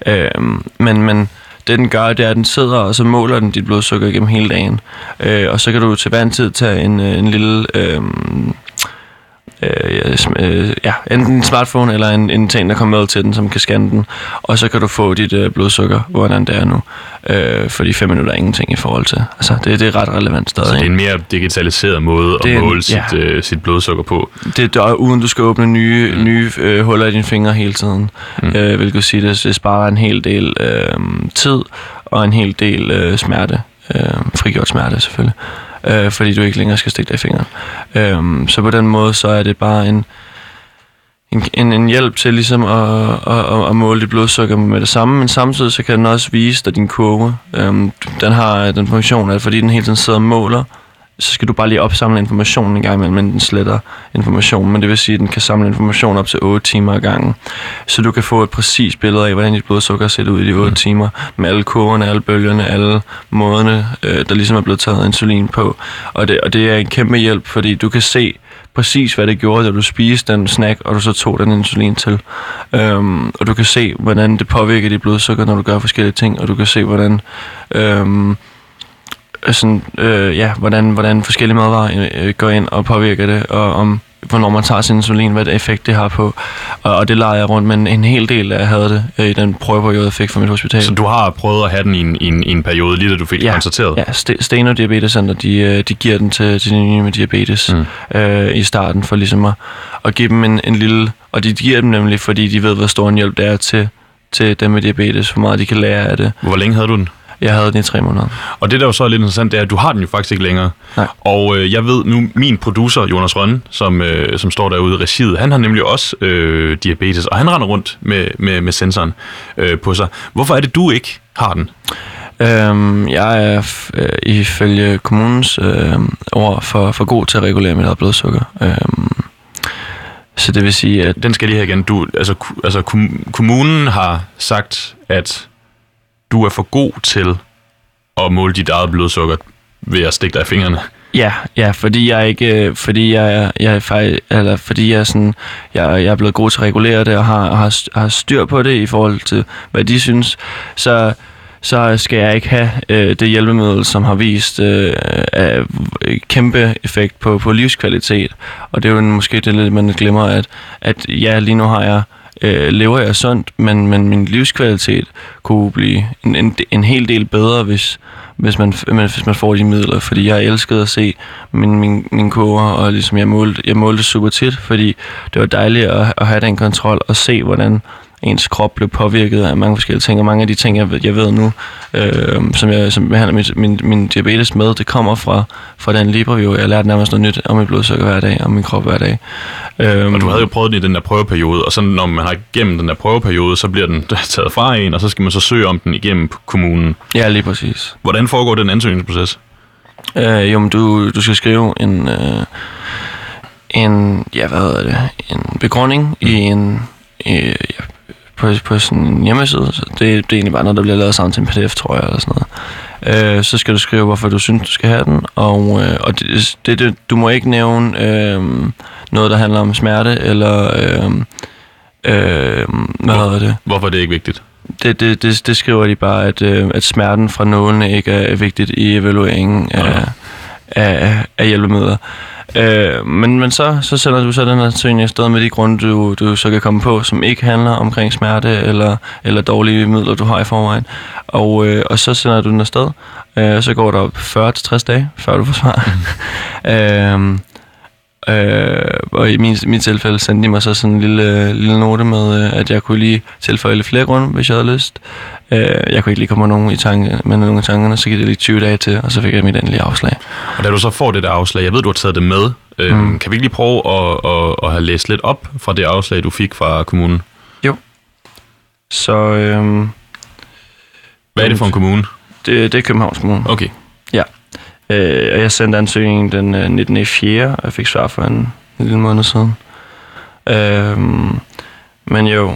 Øh, men, men det, den gør, det er, at den sidder, og så måler den dit blodsukker igennem hele dagen. Øh, og så kan du til hver en tid tage en, en lille... Øh, Øh, øh, ja, enten en smartphone eller en, en ting, der kommer med til den, som kan scanne den, og så kan du få dit øh, blodsukker, hvordan det er nu, øh, fordi fem minutter er ingenting i forhold til. Altså, det, det er ret relevant stadig. Så det er en mere digitaliseret måde at en, måle sit, ja. øh, sit blodsukker på? Det dør, uden du skal åbne nye, mm. nye øh, huller i dine fingre hele tiden, mm. øh, hvilket sige, det, det sparer en hel del øh, tid og en hel del øh, smerte, øh, frigjort smerte selvfølgelig. Øh, fordi du ikke længere skal stikke dig i fingeren. Øh, så på den måde, så er det bare en, en, en hjælp til ligesom at, at, at måle dit blodsukker med det samme, men samtidig så kan den også vise dig din kurve. Øh, den har den funktion, at fordi den hele tiden sidder og måler, så skal du bare lige opsamle informationen en gang imellem, men den sletter informationen. Men det vil sige, at den kan samle information op til otte timer ad gangen. Så du kan få et præcist billede af, hvordan dit blodsukker ser ud i de otte mm. timer, med alle kurverne, alle bølgerne, alle måderne, øh, der ligesom er blevet taget insulin på. Og det, og det er en kæmpe hjælp, fordi du kan se præcis, hvad det gjorde, da du spiste den snack, og du så tog den insulin til. Øhm, og du kan se, hvordan det påvirker dit blodsukker, når du gør forskellige ting, og du kan se, hvordan... Øhm, Sådan, øh, ja, hvordan, hvordan forskellige madvarer øh, går ind og påvirker det, og om, hvornår man tager sin insulin, hvad det effekt det har på. Og, og det leger jeg rundt, men en hel del af jeg havde det øh, i den prøveperiode, jeg fik fra mit hospital. Så du har prøvet at have den i en, i en, i en periode, lige da du fik ja, det konstateret? Ja, St- Steno Diabetes Center, de, de giver den til, til de nye med diabetes mm. øh, i starten, for ligesom at, at give dem en, en lille... Og de giver dem nemlig, fordi de ved, hvor stor en hjælp det er til, til dem med diabetes, hvor meget de kan lære af det. Hvor længe havde du den? Jeg havde den i tre måneder. Og det, der jo så er lidt interessant, det er, at du har den jo faktisk ikke længere. Nej. Og øh, jeg ved nu, min producer, Jonas Rønne, som, øh, som står derude i regiet, han har nemlig også øh, diabetes, og han render rundt med, med, med sensoren øh, på sig. Hvorfor er det, du ikke har den? Øhm, jeg er f- øh, ifølge kommunens øh, ord for, for god til at regulere mit eget blodsukker. Øhm, så det vil sige, at... Den skal lige her igen. Du, altså, ku- altså kum- kommunen har sagt, at... Du er for god til at måle dit eget blodsukker ved at stikke dig i fingrene. Ja, ja, fordi jeg ikke, fordi jeg, jeg faktisk, eller fordi jeg sådan, jeg, jeg er blevet god til at regulere det og har, har, har styr på det i forhold til hvad de synes, så så skal jeg ikke have øh, det hjælpemiddel, som har vist øh, af kæmpe effekt på på livskvalitet. Og det er jo måske det lidt man glemmer, at at ja, lige nu har jeg Øh, lever jeg sundt, men, men min livskvalitet kunne blive en, en, en hel del bedre, hvis, hvis, man, hvis man får de midler. Fordi jeg elskede at se min, min, mine kurver, og ligesom jeg målte, jeg målte super tit, fordi det var dejligt at, at have den kontrol og se, hvordan ens krop blev påvirket af mange forskellige ting. Og mange af de ting, jeg ved, jeg ved nu, øh, som jeg som behandler min, min, min diabetes med, det kommer fra, fra den LibreView. Jeg lærte nærmest noget nyt om mit blodsukker hver dag, om min krop hver dag. Øh, og du havde jo prøvet den i den der prøveperiode, og så når man har igennem den der prøveperiode, så bliver den taget fra en, og så skal man så søge om den igennem kommunen. Ja, lige præcis. Hvordan foregår den ansøgningsproces? Øh, jo, men du, du skal skrive en, øh, en, ja, hvad hedder det, en begrunding mm. i en... Øh, ja, På, på sådan en hjemmeside, så det, det er egentlig bare noget, der bliver lavet sammen til en P D F, tror jeg, eller sådan noget. Øh, så skal du skrive, hvorfor du synes, du skal have den, og, øh, og det, det, det, du må ikke nævne øh, noget, der handler om smerte, eller øh, øh, hvad hedder det? Hvorfor er det ikke vigtigt? Det, det, det, det skriver de bare, at, øh, at smerten fra nålene ikke er vigtigt i evalueringen af, okay. af, af hjælpemidler. Øh, men, men så, så sender du så den her søgning afsted med de grunde, du, du så kan komme på, som ikke handler omkring smerte eller, eller dårlige midler, du har i forvejen. Og, øh, og så sender du den afsted, øh, og så går der fyrre til tres dage, før du får svar. øh, øh, og i min, min tilfælde sendte de mig så sådan en lille, lille note med, at jeg kunne lige tilføje lidt flere grunde, hvis jeg havde lyst. Jeg kunne ikke lige komme med nogen i tanke, med nogle af tankerne, så gik det lige tyve dage til, og så fik jeg mit endelige afslag. Og da du så får det der afslag, jeg ved, du har taget det med. Øhm, mm. Kan vi lige prøve at, at, at have læst lidt op fra det afslag, du fik fra kommunen? Jo. Så... Øhm, Hvad er det for en kommune? Det, det er Københavns Kommune. Okay. Ja. Øh, og jeg sendte ansøgningen den nittende april, og jeg fik svar for en, en lille måned siden. Øh, men jo...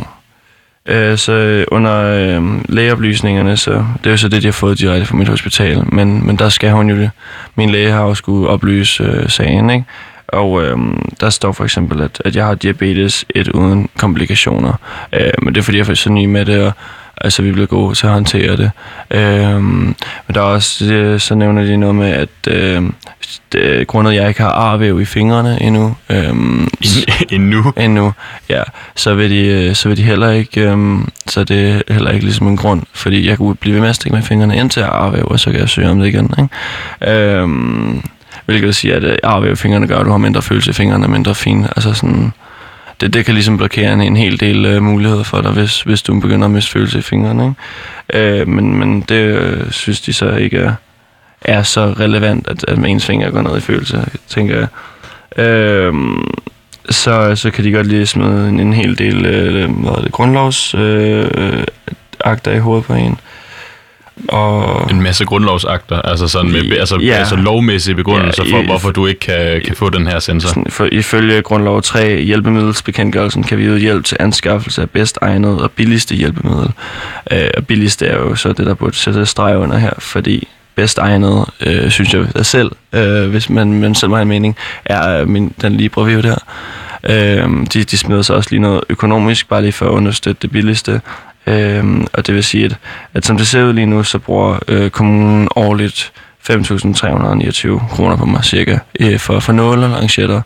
Så under øh, lægeoplysningerne, så det er jo så det, de har fået direkte fra mit hospital, men, men der skal hun jo, min læge har jo skulle oplyse øh, sagen, ikke? Og øh, der står for eksempel, at, at jeg har diabetes et uden komplikationer, øh, men det er fordi, jeg er så ny med det, og altså, vi bliver gode til at håndtere det. Øh, men der er også, så nævner de noget med, at øh, det, grundet, jeg ikke har arvæv i fingrene endnu. Øh, endnu? Endnu, ja. Så vil de, så vil de heller ikke, øh, så det er heller ikke ligesom en grund, fordi jeg kunne blive ved med at stikke med fingrene indtil arvæv, og så kan jeg søge om det igen, ikke? Øh, hvilket vil sige, at arvæv i fingrene gør, at du har mindre følelse i fingrene, mindre fine, altså sådan... Det, det kan ligesom blokere en, en hel del øh, muligheder for dig, hvis, hvis du begynder at miste følelse i fingrene. Ikke? Øh, men, men det øh, synes de så ikke er, er så relevant, at, at ens fingre går ned i følelse, tænker jeg. Øh, så, så kan de godt lige smide en, en hel del øh, grundlovsakter øh, i hovedet på en. Og en masse grundlovsakter, altså sådan med altså, ja, altså lovmæssige begrundelser ja, for, hvorfor du ikke kan, kan få den her sensor. For ifølge grundlov tre hjælpemiddelsbekendtgørelsen kan vi yde hjælp til anskaffelse af bedst egnet og billigste hjælpemiddel. Øh, og billigste er jo så det, der burde sætte streg under her, fordi bedst egnet, øh, synes jeg selv, øh, hvis man, man selv må have en mening, er min, den LibreView der. Øh, de, de smider sig også lige noget økonomisk, bare lige for at understøtte det billigste. Øhm, og det vil sige, at, at som det ser ud lige nu, så bruger øh, kommunen årligt fem tusind tre hundrede og niogtyve kroner på mig cirka, øh, for, for nåle og lanchetter.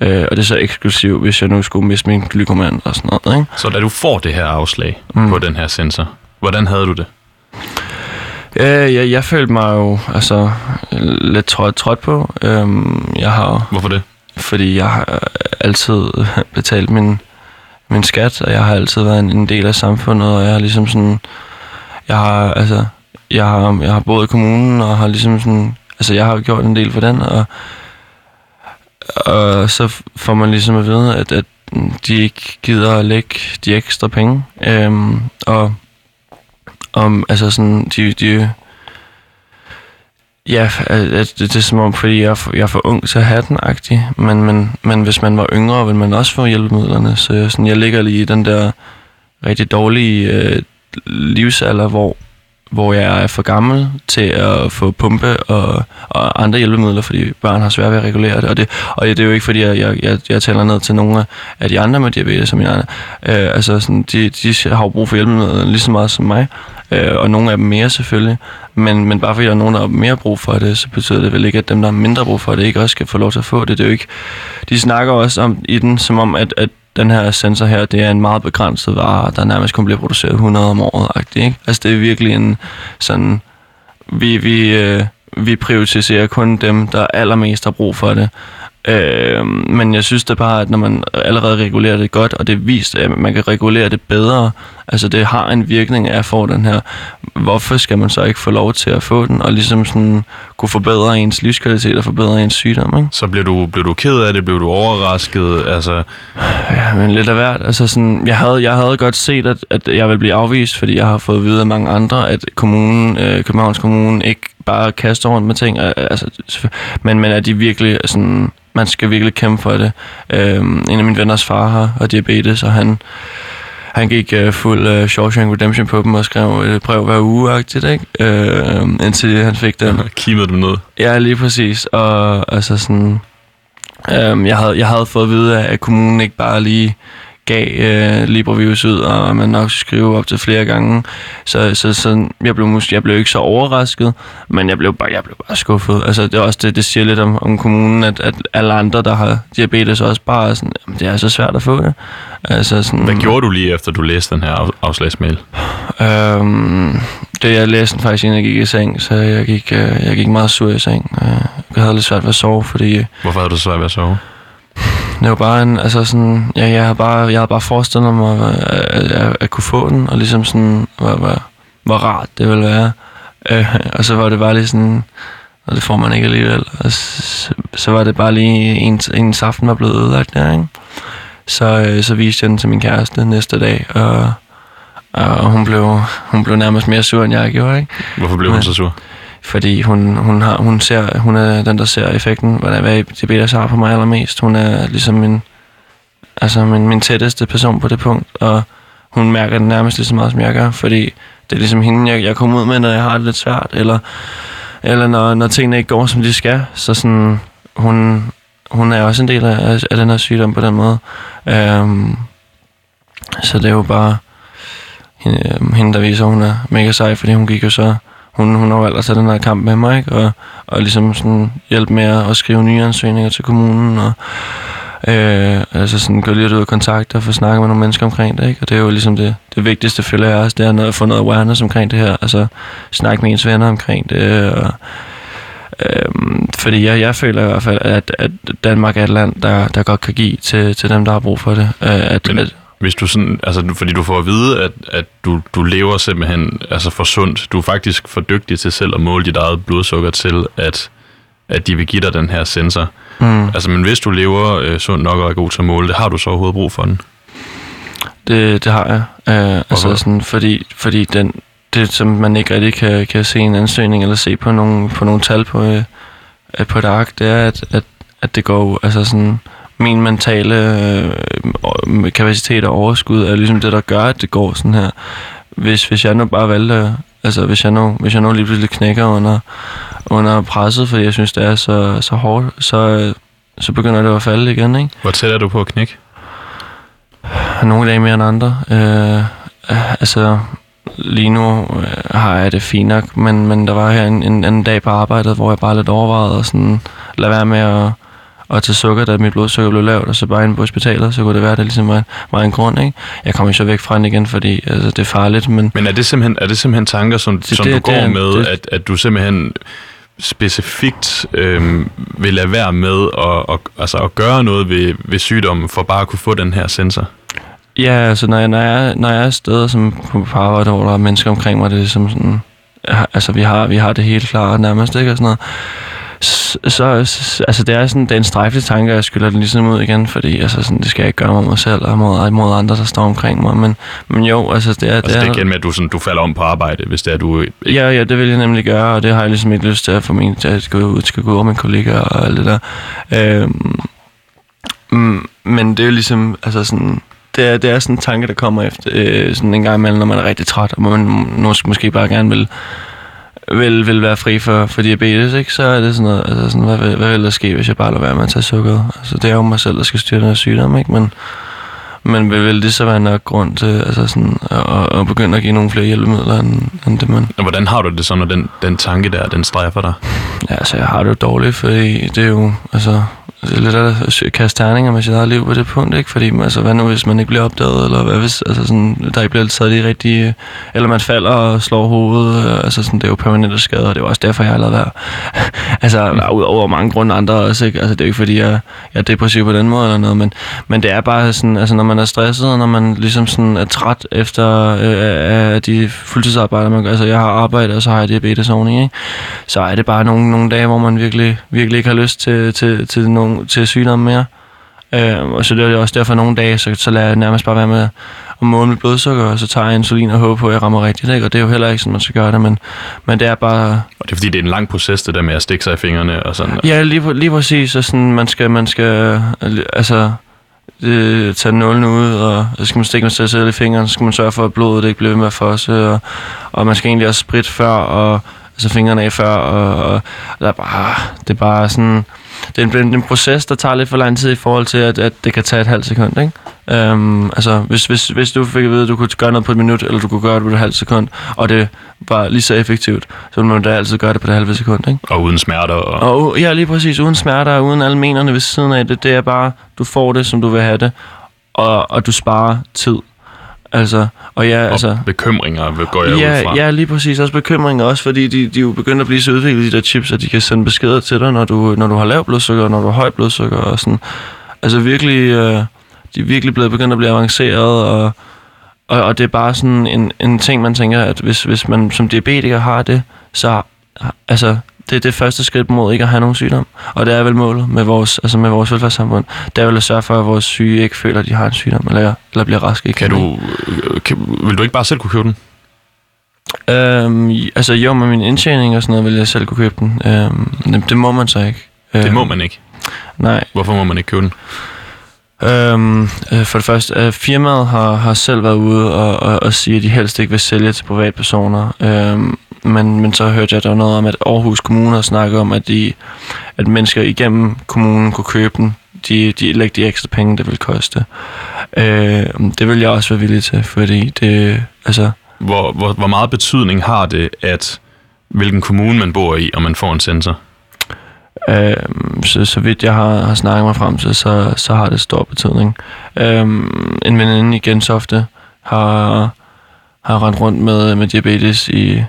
Øh, og det er så eksklusivt, hvis jeg nu skulle miste min glykoman og sådan noget. Ikke? Så da du får det her afslag mm. på den her sensor, hvordan havde du det? Øh, jeg, jeg følte mig jo altså, lidt trådt tråd på. Øhm, jeg har, Hvorfor det? Fordi jeg har altid betalt min... min skat, og jeg har altid været en, en del af samfundet, og jeg har ligesom sådan, jeg har, altså, jeg har, jeg har boet i kommunen, og har ligesom sådan, altså, jeg har gjort en del for den, og, og så får man ligesom at vide, at, at de ikke gider at lægge de ekstra penge, øhm, og, om, altså sådan, de, de ja, det, det er som om, fordi jeg er for, jeg er for ung til at have den-agtig, men, men, men hvis man var yngre, ville man også få hjælpemidlerne. Så sådan, jeg ligger lige i den der rigtig dårlige øh, livsalder, hvor, hvor jeg er for gammel til at få pumpe og, og andre hjælpemidler, fordi børn har svært ved at regulere det. Og det, og det er jo ikke, fordi jeg, jeg, jeg, jeg taler ned til nogle af de andre med diabetes som mine andre. Øh, altså, sådan, de, de har jo brug for hjælpemidler lige så meget som mig. Øh, og nogle af dem mere selvfølgelig, men, men bare fordi der er nogen, der har mere brug for det, så betyder det vel ikke, at dem, der har mindre brug for det, ikke også skal få lov til at få det. Det er jo ikke, de snakker også om i den, som om, at, at den her sensor her, det er en meget begrænset vare, der nærmest kun bliver produceret hundrede om året-agtigt, ikke? Altså det er virkelig en sådan, vi, vi, øh, vi prioriterer kun dem, der allermest har brug for det. Øh, men jeg synes det bare, at når man allerede regulerer det godt, og det er vist, at man kan regulere det bedre, altså det har en virkning af at få den her, hvorfor skal man så ikke få lov til at få den, og ligesom sådan kunne forbedre ens livskvalitet og forbedre ens sygdom, ikke? Så blev du, blev du ked af det, blev du overrasket, altså? Ja, men lidt af hvert, altså sådan, jeg havde, jeg havde godt set, at, at jeg ville blive afvist, fordi jeg har fået at vide af mange andre, at kommunen, øh, Københavns Kommune ikke bare kaster rundt med ting, og, altså, men, men er de virkelig sådan... Man skal virkelig kæmpe for det. Øhm, en af mine venners far har og diabetes, og han, han gik øh, fuld øh, Shawshank Redemption på dem og skrev et brev hver uge-agtigt, ikke? Øh, indtil han fik den. Kimede dem ned. Ja, lige præcis. Og altså sådan... Øh, jeg, havde, jeg havde fået at vide, at kommunen ikke bare lige gav øh, LibreViews ud, og man nok skrive op til flere gange. Så, så, så jeg, blev, jeg blev ikke så overrasket, men jeg blev bare, jeg blev bare skuffet. Altså, det er også det, det siger lidt om, om kommunen, at, at alle andre, der har diabetes, også bare sådan, jamen, det er så svært at få det. Altså, sådan, hvad gjorde du lige efter, du læste den her afslagsmail? Øhm, det, jeg læste den faktisk, inden jeg gik i seng, så jeg gik, øh, jeg gik meget sur i seng. Jeg havde lidt svært ved at sove, fordi... Hvorfor havde du svært ved at sove? Det var bare en, altså sådan, ja, jeg har bare, jeg har bare forestillet mig at, at, at, at kunne få den, og ligesom sådan, hvor, hvor, hvor rart det ville være. Øh, og så var det bare lige sådan, og det får man ikke alligevel. Og så, så var det bare lige en, en saften var blevet ødelagt der, ikke? Så, øh, så viste jeg den til min kæreste næste dag, og, og hun blev, hun blev nærmest mere sur, end jeg gjorde, ikke? Hvorfor blev hun Men, så sur? Fordi hun, hun, har, hun, ser, hun er den, der ser effekten, hvad, hvad diabetes har på mig allermest. Hun er ligesom min, altså min, min tætteste person på det punkt, og hun mærker det nærmest lige så meget, som jeg gør, fordi det er ligesom hende, jeg, jeg kommer ud med, når jeg har det lidt svært, eller, eller når, når tingene ikke går, som de skal. Så sådan, hun, hun er også en del af, af den her sygdom på den måde. Um, så det er jo bare hende, hende der viser, hun er mega sej, fordi hun gik jo så... Hun, hun har valgt at tage den her kamp med mig, ikke? Og, og ligesom sådan hjælpe med at, at skrive nye ansøgninger til kommunen, og øh, altså sådan gå lidt ud af kontakter og få snakket med nogle mennesker omkring det, ikke? Og det er jo ligesom det, det vigtigste, føler jeg også, det er at få noget awareness omkring det her, altså snakke med ens venner omkring det, og Øhm, fordi jeg, jeg føler i hvert fald, at, at Danmark er et land, der, der godt kan give til, til dem, der har brug for det. Øh, at, Men, at, hvis du sådan, altså, fordi du får at vide, at, at du, du lever simpelthen altså for sundt. Du er faktisk for dygtig til selv at måle dit eget blodsukker til, at, at de vil give dig den her sensor. Mm. Altså, men hvis du lever øh, sundt nok og er god til at måle det, har du så overhovedet brug for den? Det, det har jeg. Øh, altså sådan, fordi, fordi den... det, som man ikke rigtig kan, kan se en ansøgning eller se på nogle, på nogle tal på, øh, på et ark, det er, at, at, at det går, altså sådan, min mentale øh, kapacitet og overskud er ligesom det, der gør, at det går sådan her. Hvis, hvis jeg nu bare valgte, altså hvis jeg nu, hvis jeg nu lige pludselig knækker under, under presset, fordi jeg synes, det er så, så hårdt, så, så begynder det at falde igen, ikke? Hvor tæt er du på at knække? Nogle dage mere end andre. Øh, altså, lige nu har jeg det fint nok, men, men der var her en, en anden dag på arbejdet, hvor jeg bare lidt overvejede og sådan, lade være med at, at tage sukker, da mit blodsukker blev lavt, og så bare inde på hospitalet, så kunne det være, at det ligesom var, var en grund, ikke? Jeg kom jo så væk fra den igen, fordi altså, det er farligt, men... Men er det simpelthen, er det simpelthen tanker, som, det, som det, du går det er, med, det, at, at du simpelthen... specifikt øh, vil lade være med at, at, altså at gøre noget ved, ved sygdommen, for bare at kunne få den her sensor? Ja, altså når jeg, når jeg, når jeg er steder som på arbejde, hvor der er mennesker omkring mig, det er ligesom sådan, altså vi har, vi har det helt klart nærmest, ikke? Og sådan noget. Så, så altså det er sådan, det er en strejflig tanke, jeg skylder den ligesom ud igen, fordi altså sådan, det skal jeg ikke gøre mod mig selv og mod, mod andre, der står omkring mig, men, men jo, altså det er... Altså det er, det er igen med, at du, sådan, du falder om på arbejde, hvis det er du... Ikke... Ja, ja, det vil jeg nemlig gøre, og det har jeg ligesom ikke lyst til at få min... til at gå ud, skal gå over mine kollegaer og alt det der. Øhm, mm, men det er jo ligesom, altså sådan... Det er, det er sådan en tanke, der kommer efter øh, sådan en gang imellem, når man er rigtig træt, og man måske, måske bare gerne vil... Vil, vil være fri for, for diabetes, ikke? Så er det sådan noget, altså sådan, hvad, hvad vil der ske, hvis jeg bare lader være med at tage sukkeret? Altså, det er jo mig selv, der skal styre den her sygdom, ikke? Men, men vil det så være nok grund til altså sådan, at, at begynde at give nogle flere hjælpemidler, end, end det man... Hvordan har du det så, når den, den tanke der, den strejfer dig? Ja, altså, jeg har det jo dårligt, fordi det er jo, altså... Det er lidt af at kaste terninger med sit eget liv på det punkt, ikke? Fordi, altså, hvad nu, hvis man ikke bliver opdaget, eller hvad hvis, altså sådan, der ikke bliver taget de rigtige... Eller man falder og slår hovedet, altså sådan, det er jo permanente skader, og det er også derfor, jeg har lavet være. Altså, mm. ud over mange grunde andre også, ikke? Altså, det er jo ikke, fordi jeg, jeg er depressiv på den måde eller noget, men, men det er bare sådan, altså, når man er stresset, og når man ligesom sådan er træt efter øh, af de fuldtidsarbejder, man gør. Altså, jeg har arbejdet, og så har jeg diabetes oveni, ikke? Så er det bare nogle, nogle dage, hvor man virkelig, virkelig ikke har lyst til, til, til nogle til sygdomme mere. Øh, og så det er også derfor nogle dage, så, så lader jeg nærmest bare være med at måle mit blodsukker, og så tager jeg insulin og håber på, at jeg rammer rigtigt, ikke? Og det er jo heller ikke sådan, man skal gøre det, men, men det er bare... Og det er fordi, det er en lang proces, det der med at stikke sig i fingrene og sådan? Ja, lige, lige præcis, og sådan, man skal, man skal altså, øh, tage nålen ud, og så skal man stikke sig selv i fingrene, så skal man sørge for, at blodet ikke bliver ved med at fosse, og, og man skal egentlig også spritte før, og altså fingrene af før, og, og der er bare, det er bare sådan... Det er en, en proces, der tager lidt for lang tid i forhold til, at, at det kan tage et halvt sekund, ikke? Øhm, altså, hvis, hvis, hvis du fik at vide, at du kunne gøre noget på et minut, eller du kunne gøre det på et halvt sekund, og det var lige så effektivt, så ville man da altid gøre det på det halve sekund, ikke? Og uden smerter. Og... og ja, lige præcis. Uden smerter og uden alle menerne ved siden af det. Det er bare, du får det, som du vil have det, og, og du sparer tid. Altså, og ja, og altså, bekymringer går jeg ja, ud fra. Ja, lige præcis. Også bekymringer, også fordi de, de jo begynder at blive så udviklet, de der chips, at de kan sende beskeder til dig, når du, når du har lav blodsukker, når du har høj blodsukker og sådan. Altså virkelig, øh, de er virkelig blevet begyndt at blive avanceret, og, og, og det er bare sådan en, en ting, man tænker, at hvis, hvis man som diabetiker har det, så altså, det er det første skridt mod ikke at have nogen sygdom. Og det er vel målet med vores, altså med vores velfærdssamfund. Det er vel at sørge for, at vores syge ikke føler, at de har en sygdom, eller, eller bliver raske. Kan du, kan, vil du ikke bare selv kunne købe den? Øhm, altså jo, med min indtjening og sådan noget, vil jeg selv kunne købe den. Øhm, det, det må man så ikke. Øhm, det må man ikke? Nej. Hvorfor må man ikke købe den? Øhm, for det første, øh, firmaet har, har selv været ude og, og, og sige, at de helst ikke vil sælge til privatpersoner. Øhm, Men, men så hørte jeg, der var noget om, at Aarhus Kommune har snakket om, at, de, at mennesker igennem kommunen kunne købe den. De, de lægger de ekstra penge, det vil koste. Øh, det vil jeg også være villig til, fordi det... Altså hvor, hvor, hvor meget betydning har det, at hvilken kommune man bor i, og man får en sensor? Øh, så, så vidt jeg har, har snakket mig frem til, så, så har det stor betydning. Øh, en veninde i Gentofte har, har rendt rundt med, med diabetes i...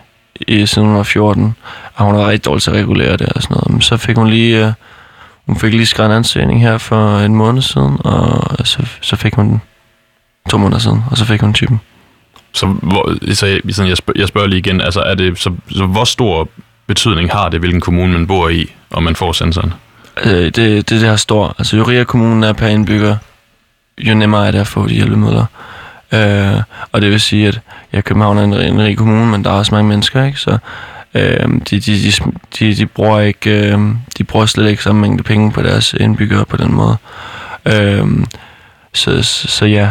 i nitten fjorten, og hun var rigtig dårlig til at regulere det og sådan noget. Men så fik hun lige, øh, hun fik lige skrevet en ansøgning her for en måned siden, og så, så fik hun den to måneder siden, og så fik hun typen. Så, hvor, så jeg, jeg, spørger, jeg spørger lige igen, altså er det, så, så hvor stor betydning har det, hvilken kommune man bor i, og man får sensoren? Øh, det, det, det har stor. Altså jo rigere kommunen er per indbygger, jo nemmere er det at få de hjælpemidler. Øh, og det vil sige, at ja, København er en, en rig kommune, men der er også mange mennesker, ikke? Så øh, de, de, de, de, de, bruger ikke, øh, de bruger slet ikke samme mængde penge på deres indbyggere på den måde. Øh, så, så, så ja,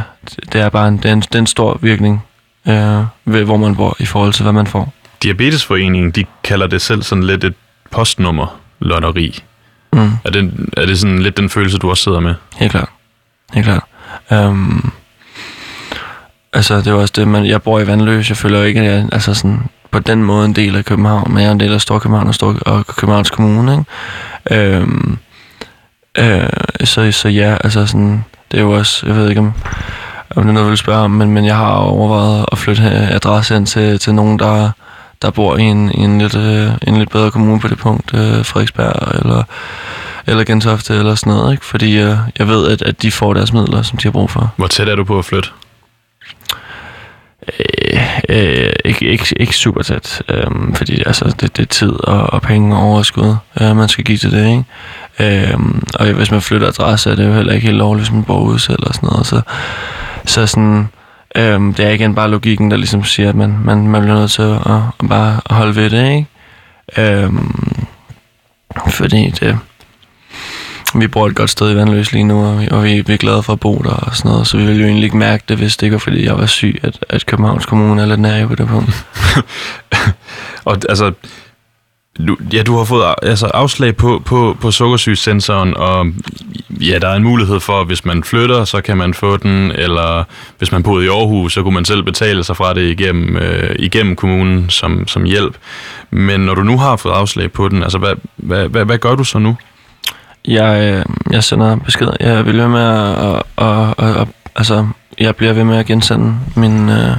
det er bare en, det er en, det er en stor virkning, øh, ved, hvor man bor i forhold til, hvad man får. Diabetesforeningen, de kalder det selv sådan lidt et postnummerlotteri. Mm. Er, det, er det sådan lidt den følelse, du også sidder med? Helt klart. Helt klart. Um, altså, det er også det, man, jeg bor i Vandløs, jeg føler ikke, at jeg altså sådan, på den måde en del af København, men jeg er en del af Storkøbenhavn og, Stor- og Københavns Kommune, ikke? Um, uh, så, så ja, altså sådan, det er jo også, jeg ved ikke om... om det er noget, jeg vil spørge om, men, men jeg har overvejet at flytte adresse ind til, til nogen, der, der bor i en, i en, lidt, øh, en lidt bedre kommune på det punkt, øh, Frederiksberg eller, eller Gentofte eller sådan noget, ikke? Fordi øh, jeg ved, at, at de får deres midler, som de har brug for. Hvor tæt er du på at flytte? Øh, øh, ikke, ikke, ikke super tæt, øh, fordi altså, det, det er tid og, og penge og overskud, øh, man skal give til det, ikke? Øh, og hvis man flytter adresse, er det jo heller ikke helt lovligt, hvis man bor ude selv og sådan noget, så... Så sådan, øhm, det er igen bare logikken, der ligesom siger, at man, man, man bliver nødt til at, at bare holde ved det, ikke? Øhm, fordi det, vi bor et godt sted i Vandløs lige nu, og vi, og vi, vi er glade for at bo der og sådan noget, så vi ville jo egentlig ikke mærke det, hvis det ikke var, fordi jeg var syg, at, at Københavns Kommune er lidt nær på det punkt. Og altså, du, ja, du har fået altså, afslag på, på, på sukkersygesensoren, og ja, der er en mulighed for, at hvis man flytter, så kan man få den, eller hvis man boede i Aarhus, så kunne man selv betale sig fra det igennem, øh, igennem kommunen som, som hjælp. Men når du nu har fået afslag på den, altså hvad, hvad, hvad, hvad gør du så nu? Jeg, jeg sender besked. Jeg vil være med at, og, og, og, altså, jeg bliver ved med at gensende min... Øh,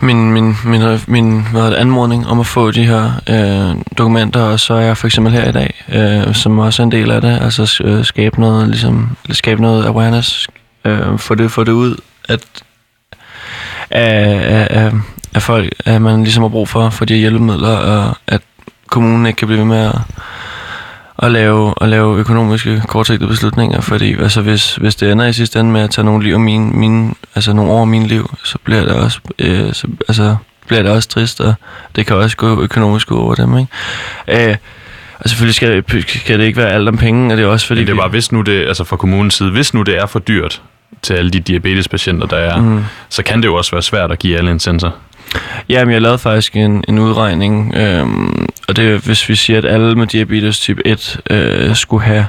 Min, min, min, min hvad er det, anmodning om at få de her øh, dokumenter, og så er jeg for eksempel her i dag, øh, som også er en del af det, altså øh, skabe noget, ligesom, skabe noget awareness, øh, få det, få det ud, at, at, at, at, folk, at man ligesom har brug for, for de hjælpemidler, og at kommunen ikke kan blive ved med at, at, lave, at lave økonomiske kortsigtede beslutninger, fordi altså, hvis, hvis det ender i sidste ende med at tage nogle liv og mine, mine altså nogle år af min liv, så bliver det også, øh, så, altså, bliver det også trist, og det kan også gå økonomisk over dem, ikke? Øh, og selvfølgelig skal det, skal det ikke være alt om penge, og det er også fordi... Men det er bare, hvis nu det, altså fra kommunens side, hvis nu det er for dyrt til alle de diabetespatienter, der er, mm. så kan det jo også være svært at give alle en sensor. Jamen, jeg lavede faktisk en, en udregning, øh, og det er, hvis vi siger, at alle med diabetes type et øh, skulle have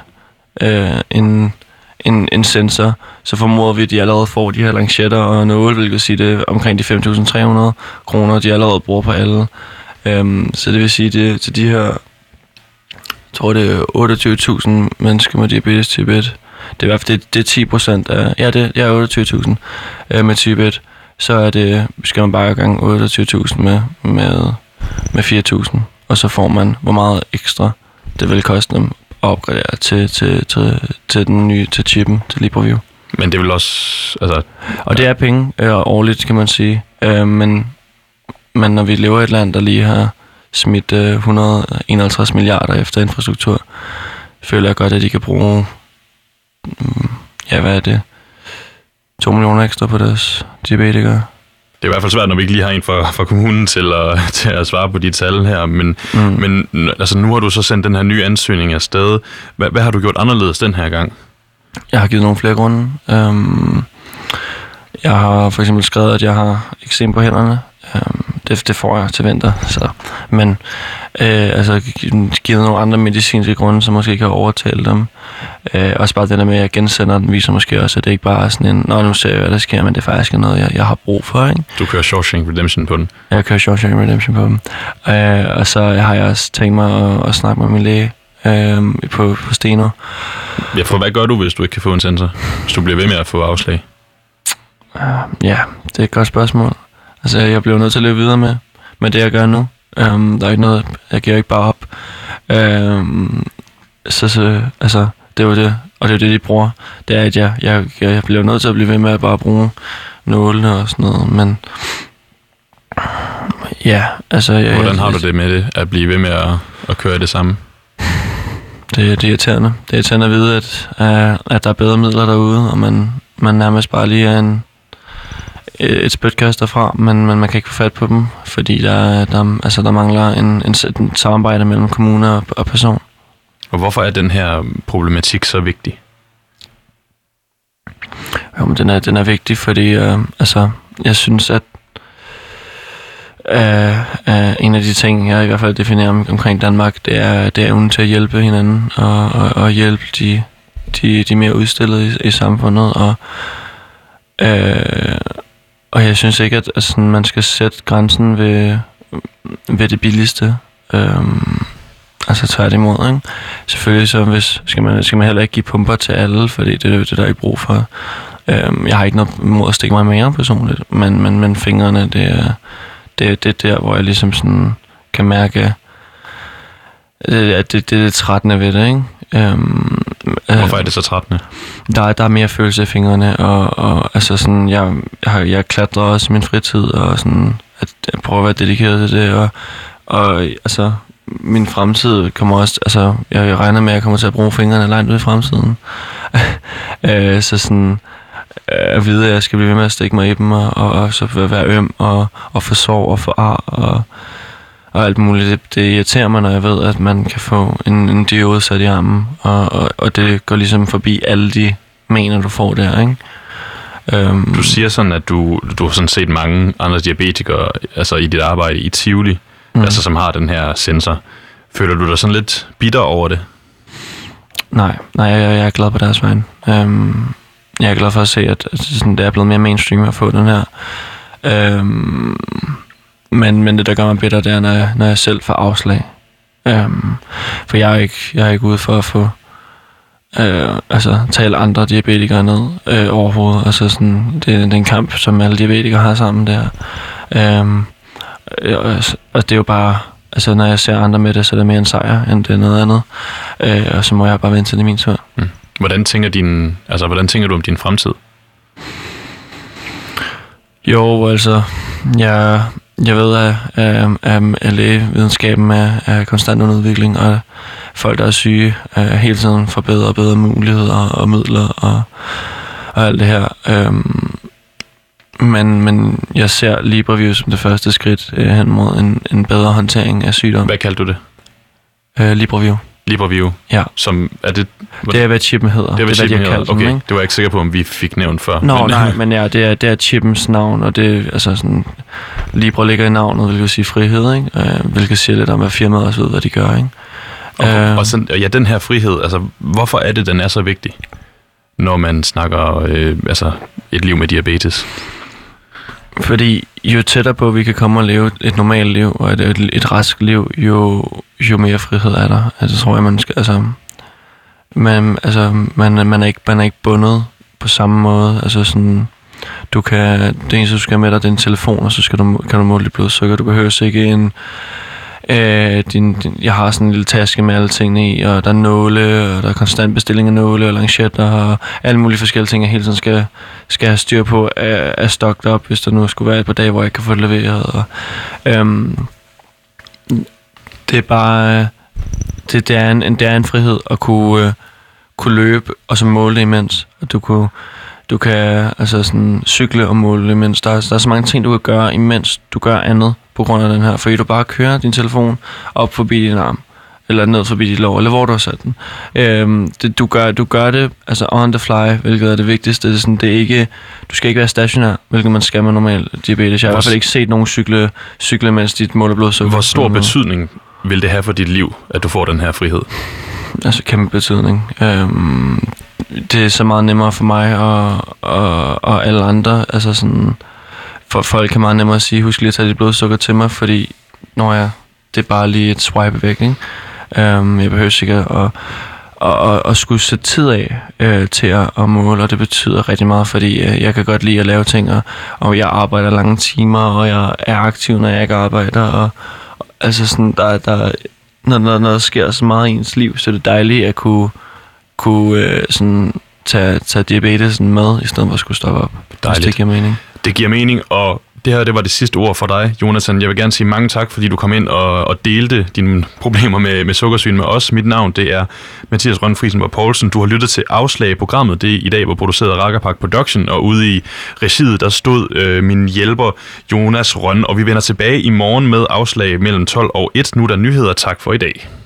øh, en... En, en sensor, så formoder vi, at de allerede får de her lanchetter og nåle, hvilket sige det omkring de fem tusind tre hundrede kroner, de allerede bruger på alle. Øhm, så det vil sige, det til de her, jeg tror det er otteogtyve tusind mennesker med diabetes type et, det er i hvert fald det, det er ti procent af, ja det, det er otteogtyve tusind øh, med type et, så er det, skal man bare gange otteogtyve tusind med, med, med fire tusind, og så får man, hvor meget ekstra det vil koste dem at opgradere til, til, til, til den nye, til chippen, til LibreView. Men det vil også... Altså, og det er penge øh, årligt, kan man sige. Øh, men, men når vi lever i et land, der lige har smidt øh, et hundrede og enoghalvtreds milliarder efter infrastruktur, føler jeg godt, at de kan bruge... Mm, ja, hvad er det? to millioner ekstra på deres diabetikere. Det er i hvert fald svært, når vi ikke lige har en fra, fra kommunen til at, til at svare på de tal her, men, mm. men altså, nu har du så sendt den her nye ansøgning afsted. Hvad, hvad har du gjort anderledes den her gang? Jeg har givet nogle flere grunde. Øhm, jeg har for eksempel skrevet, at jeg har eksem på hænderne. Øhm, det, det får jeg til vinter. Så. Men øh, altså givet nogle andre medicinske grunde, som måske ikke har overtalt dem. Øh, også bare det der med, at jeg gensender den, viser måske også, at det ikke bare er sådan en, nå nu ser jeg, hvad der sker, men det er faktisk noget, jeg, jeg har brug for, ikke? Du kører Shawshank Redemption på den? Jeg kører Shawshank Redemption på den. Øh, og så har jeg også tænkt mig at, at snakke med min læge øh, på, på Steno. Ja, for hvad gør du, hvis du ikke kan få en sensor? Hvis du bliver ved med at få afslag? Øh, ja, det er et godt spørgsmål. Altså, jeg bliver nødt til at løbe videre med, med det, jeg gør nu. Um, der er ikke noget, jeg giver ikke bare op. Um, så, så, altså, det er jo det, og det er jo det, de bruger. Det er, at jeg, jeg, jeg bliver nødt til at blive ved med at bare bruge nålene og sådan noget, men... Ja, altså... Jeg, Hvordan har jeg, du det med det, at blive ved med at, at køre det samme? Det, det er irriterende. Det er irriterende at vide, at, at der er bedre midler derude, og man, man nærmest bare lige er en... et spytkast derfra, men, men man kan ikke få fat på dem, fordi der, der, altså, der mangler en, en, en samarbejde mellem kommune og, og person. Og hvorfor er den her problematik så vigtig? Jo, men den er, den er vigtig, fordi øh, altså, jeg synes, at Uh, uh, en af de ting, jeg i hvert fald definerer om, omkring Danmark, det er, det er evnen til at hjælpe hinanden og, og, og hjælpe de, de, de mere udstillede i, i samfundet. Og, uh, og jeg synes ikke, at altså, man skal sætte grænsen ved, ved det billigste. Um, altså tværtimod, ikke? Selvfølgelig så hvis, skal, man, skal man heller ikke give pumper til alle, fordi det er det, der er ikke brug for. Um, jeg har ikke noget imod at stikke mig mere personligt, men, men, men fingrene, det er... Det, det er der, hvor jeg ligesom sådan kan mærke, at det, det, det er trættende ved det, ikke? Øhm, Hvorfor er det så trættende? Der, der er mere følelse i fingrene, og, og altså sådan, jeg, jeg, jeg klatrer også i min fritid, og sådan, at jeg prøver at være dedikeret til det, og, og altså, min fremtid kommer også, altså, jeg regner med, at jeg kommer til at bruge fingrene langt ud i fremtiden. øh, så sådan... at vide, at jeg skal blive ved med at stikke mig i dem, og, og, og så være øm, og, og få sorg, og få ar, og, og alt muligt. Det, det irriterer mig, når jeg ved, at man kan få en, en diode sat i armen, og, og, og det går ligesom forbi alle de mener, du får der, ikke? Um, du siger sådan, at du, du har sådan set mange andre diabetikere, altså i dit arbejde i Tivoli, mm. altså som har den her sensor. Føler du dig sådan lidt bitter over det? Nej, nej, jeg, jeg er glad på deres vejen. Um, Jeg er glad for at se, at det er blevet mere mainstream at få den her. Øhm, men, men det, der gør mig bitter, det er, når jeg, når jeg selv får afslag. Øhm, for jeg er, ikke, jeg er ikke ude for at få øh, altså, tale andre diabetikere ned øh, overhovedet. Altså, sådan, det, det er en kamp, som alle diabetikere har sammen der. Øhm, og, og det er jo bare... Altså, når jeg ser andre med det, så er det mere en sejr, end det er noget andet. Øh, og så må jeg bare vente til det min tur. Mm. Hvordan tænker din, altså hvordan tænker du om din fremtid? Jo, altså, jeg, jeg ved, at, at, at lægevidenskaben er, er konstant under udvikling, og folk, der er syge, er hele tiden får bedre og bedre muligheder og midler og, og alt det her. Men, men jeg ser LibreView som det første skridt hen mod en, en bedre håndtering af sygdom. Hvad kaldte du det? Uh, LibreView. LibreView, ja. Som er det... Det er, hvad chippen hedder. Det er, hvad det er, chippen hedder. Okay, den, det var jeg ikke sikker på, om vi fik nævnt før. Nå, men, nej, men ja, det er, det er chippens navn, og det er altså sådan... Libre ligger i navnet, hvilket sige frihed, ikke? Øh, hvilket siger lidt om, at firmaet også ved, hvad de gør, ikke? Og, øh, og sådan, ja, den her frihed, altså, hvorfor er det, den er så vigtig, når man snakker øh, altså, et liv med diabetes? Fordi jo tættere på, vi kan komme og leve et normalt liv, og et, et, et rask liv, jo, jo mere frihed er der. Altså, tror jeg, man skal, altså, man, altså, man, man, er ikke, man er ikke bundet på samme måde. Altså, sådan, du kan, det eneste, du skal have med dig, det er en telefon, og så skal du, kan du måle dit blodsukker. Du behøver ikke en... Øh, din, din, jeg har sådan en lille taske med alle tingene i, og der er nåle, og der er konstant bestilling af nåle og lanchetter, og alle mulige forskellige ting, jeg hele tiden skal, skal have styr på, er, er stokket op, hvis der nu skulle være et par dage, hvor jeg kan få det leveret. Og, øhm, det er bare... Det, det, er en, det er en frihed at kunne, øh, kunne løbe og så måle det imens, og du kunne... Du kan altså sådan cykle og måle, mens der, der er så mange ting, du kan gøre, imens du gør andet på grund af den her. Fordi du bare kører din telefon op forbi din arm, eller ned forbi dit lår, eller hvor du har sat den. Øhm, det, du, gør, du gør det altså on the fly, hvilket er det vigtigste. Det er sådan, det er ikke, du skal ikke være stationær, hvilket man skal med normal diabetes. Jeg har i hvert fald ikke set nogen cykle, cykle mens dit måler blodsukker. Hvor stor betydning vil det have for dit liv, at du får den her frihed? Altså kæmpe betydning. Øhm, det er så meget nemmere for mig og, og, og alle andre. Altså sådan, for folk kan meget nemmere sige, husk lige at tage dit blodsukker til mig, fordi når jeg, det er bare lige et swipe væk, ikke? Øhm, jeg behøver sikkert at, at, at, at skulle sætte tid af øh, til at, at måle, og det betyder rigtig meget, fordi øh, jeg kan godt lide at lave ting, og, og jeg arbejder lange timer, og jeg er aktiv, når jeg ikke arbejder, og, og altså sådan, der, der Når, når, når der sker så meget i ens liv, så er det dejligt at kunne, kunne øh, sådan, tage, tage diabetesen med, i stedet for at skulle stoppe op. Dejligt. Det giver mening. Det giver mening, og det her det var det sidste ord for dig, Jonathan. Jeg vil gerne sige mange tak, fordi du kom ind og, og delte dine problemer med, med sukkersygen med os. Mit navn det er Mathias Røn Friisenborg Poulsen. Du har lyttet til Afslag i programmet. Det i dag var produceret af Rackerpak Production, og ude i regiet der stod øh, min hjælper Jonas Rønne. Og vi vender tilbage i morgen med Afslag mellem tolv og et. Nu er der nyheder. Tak for i dag.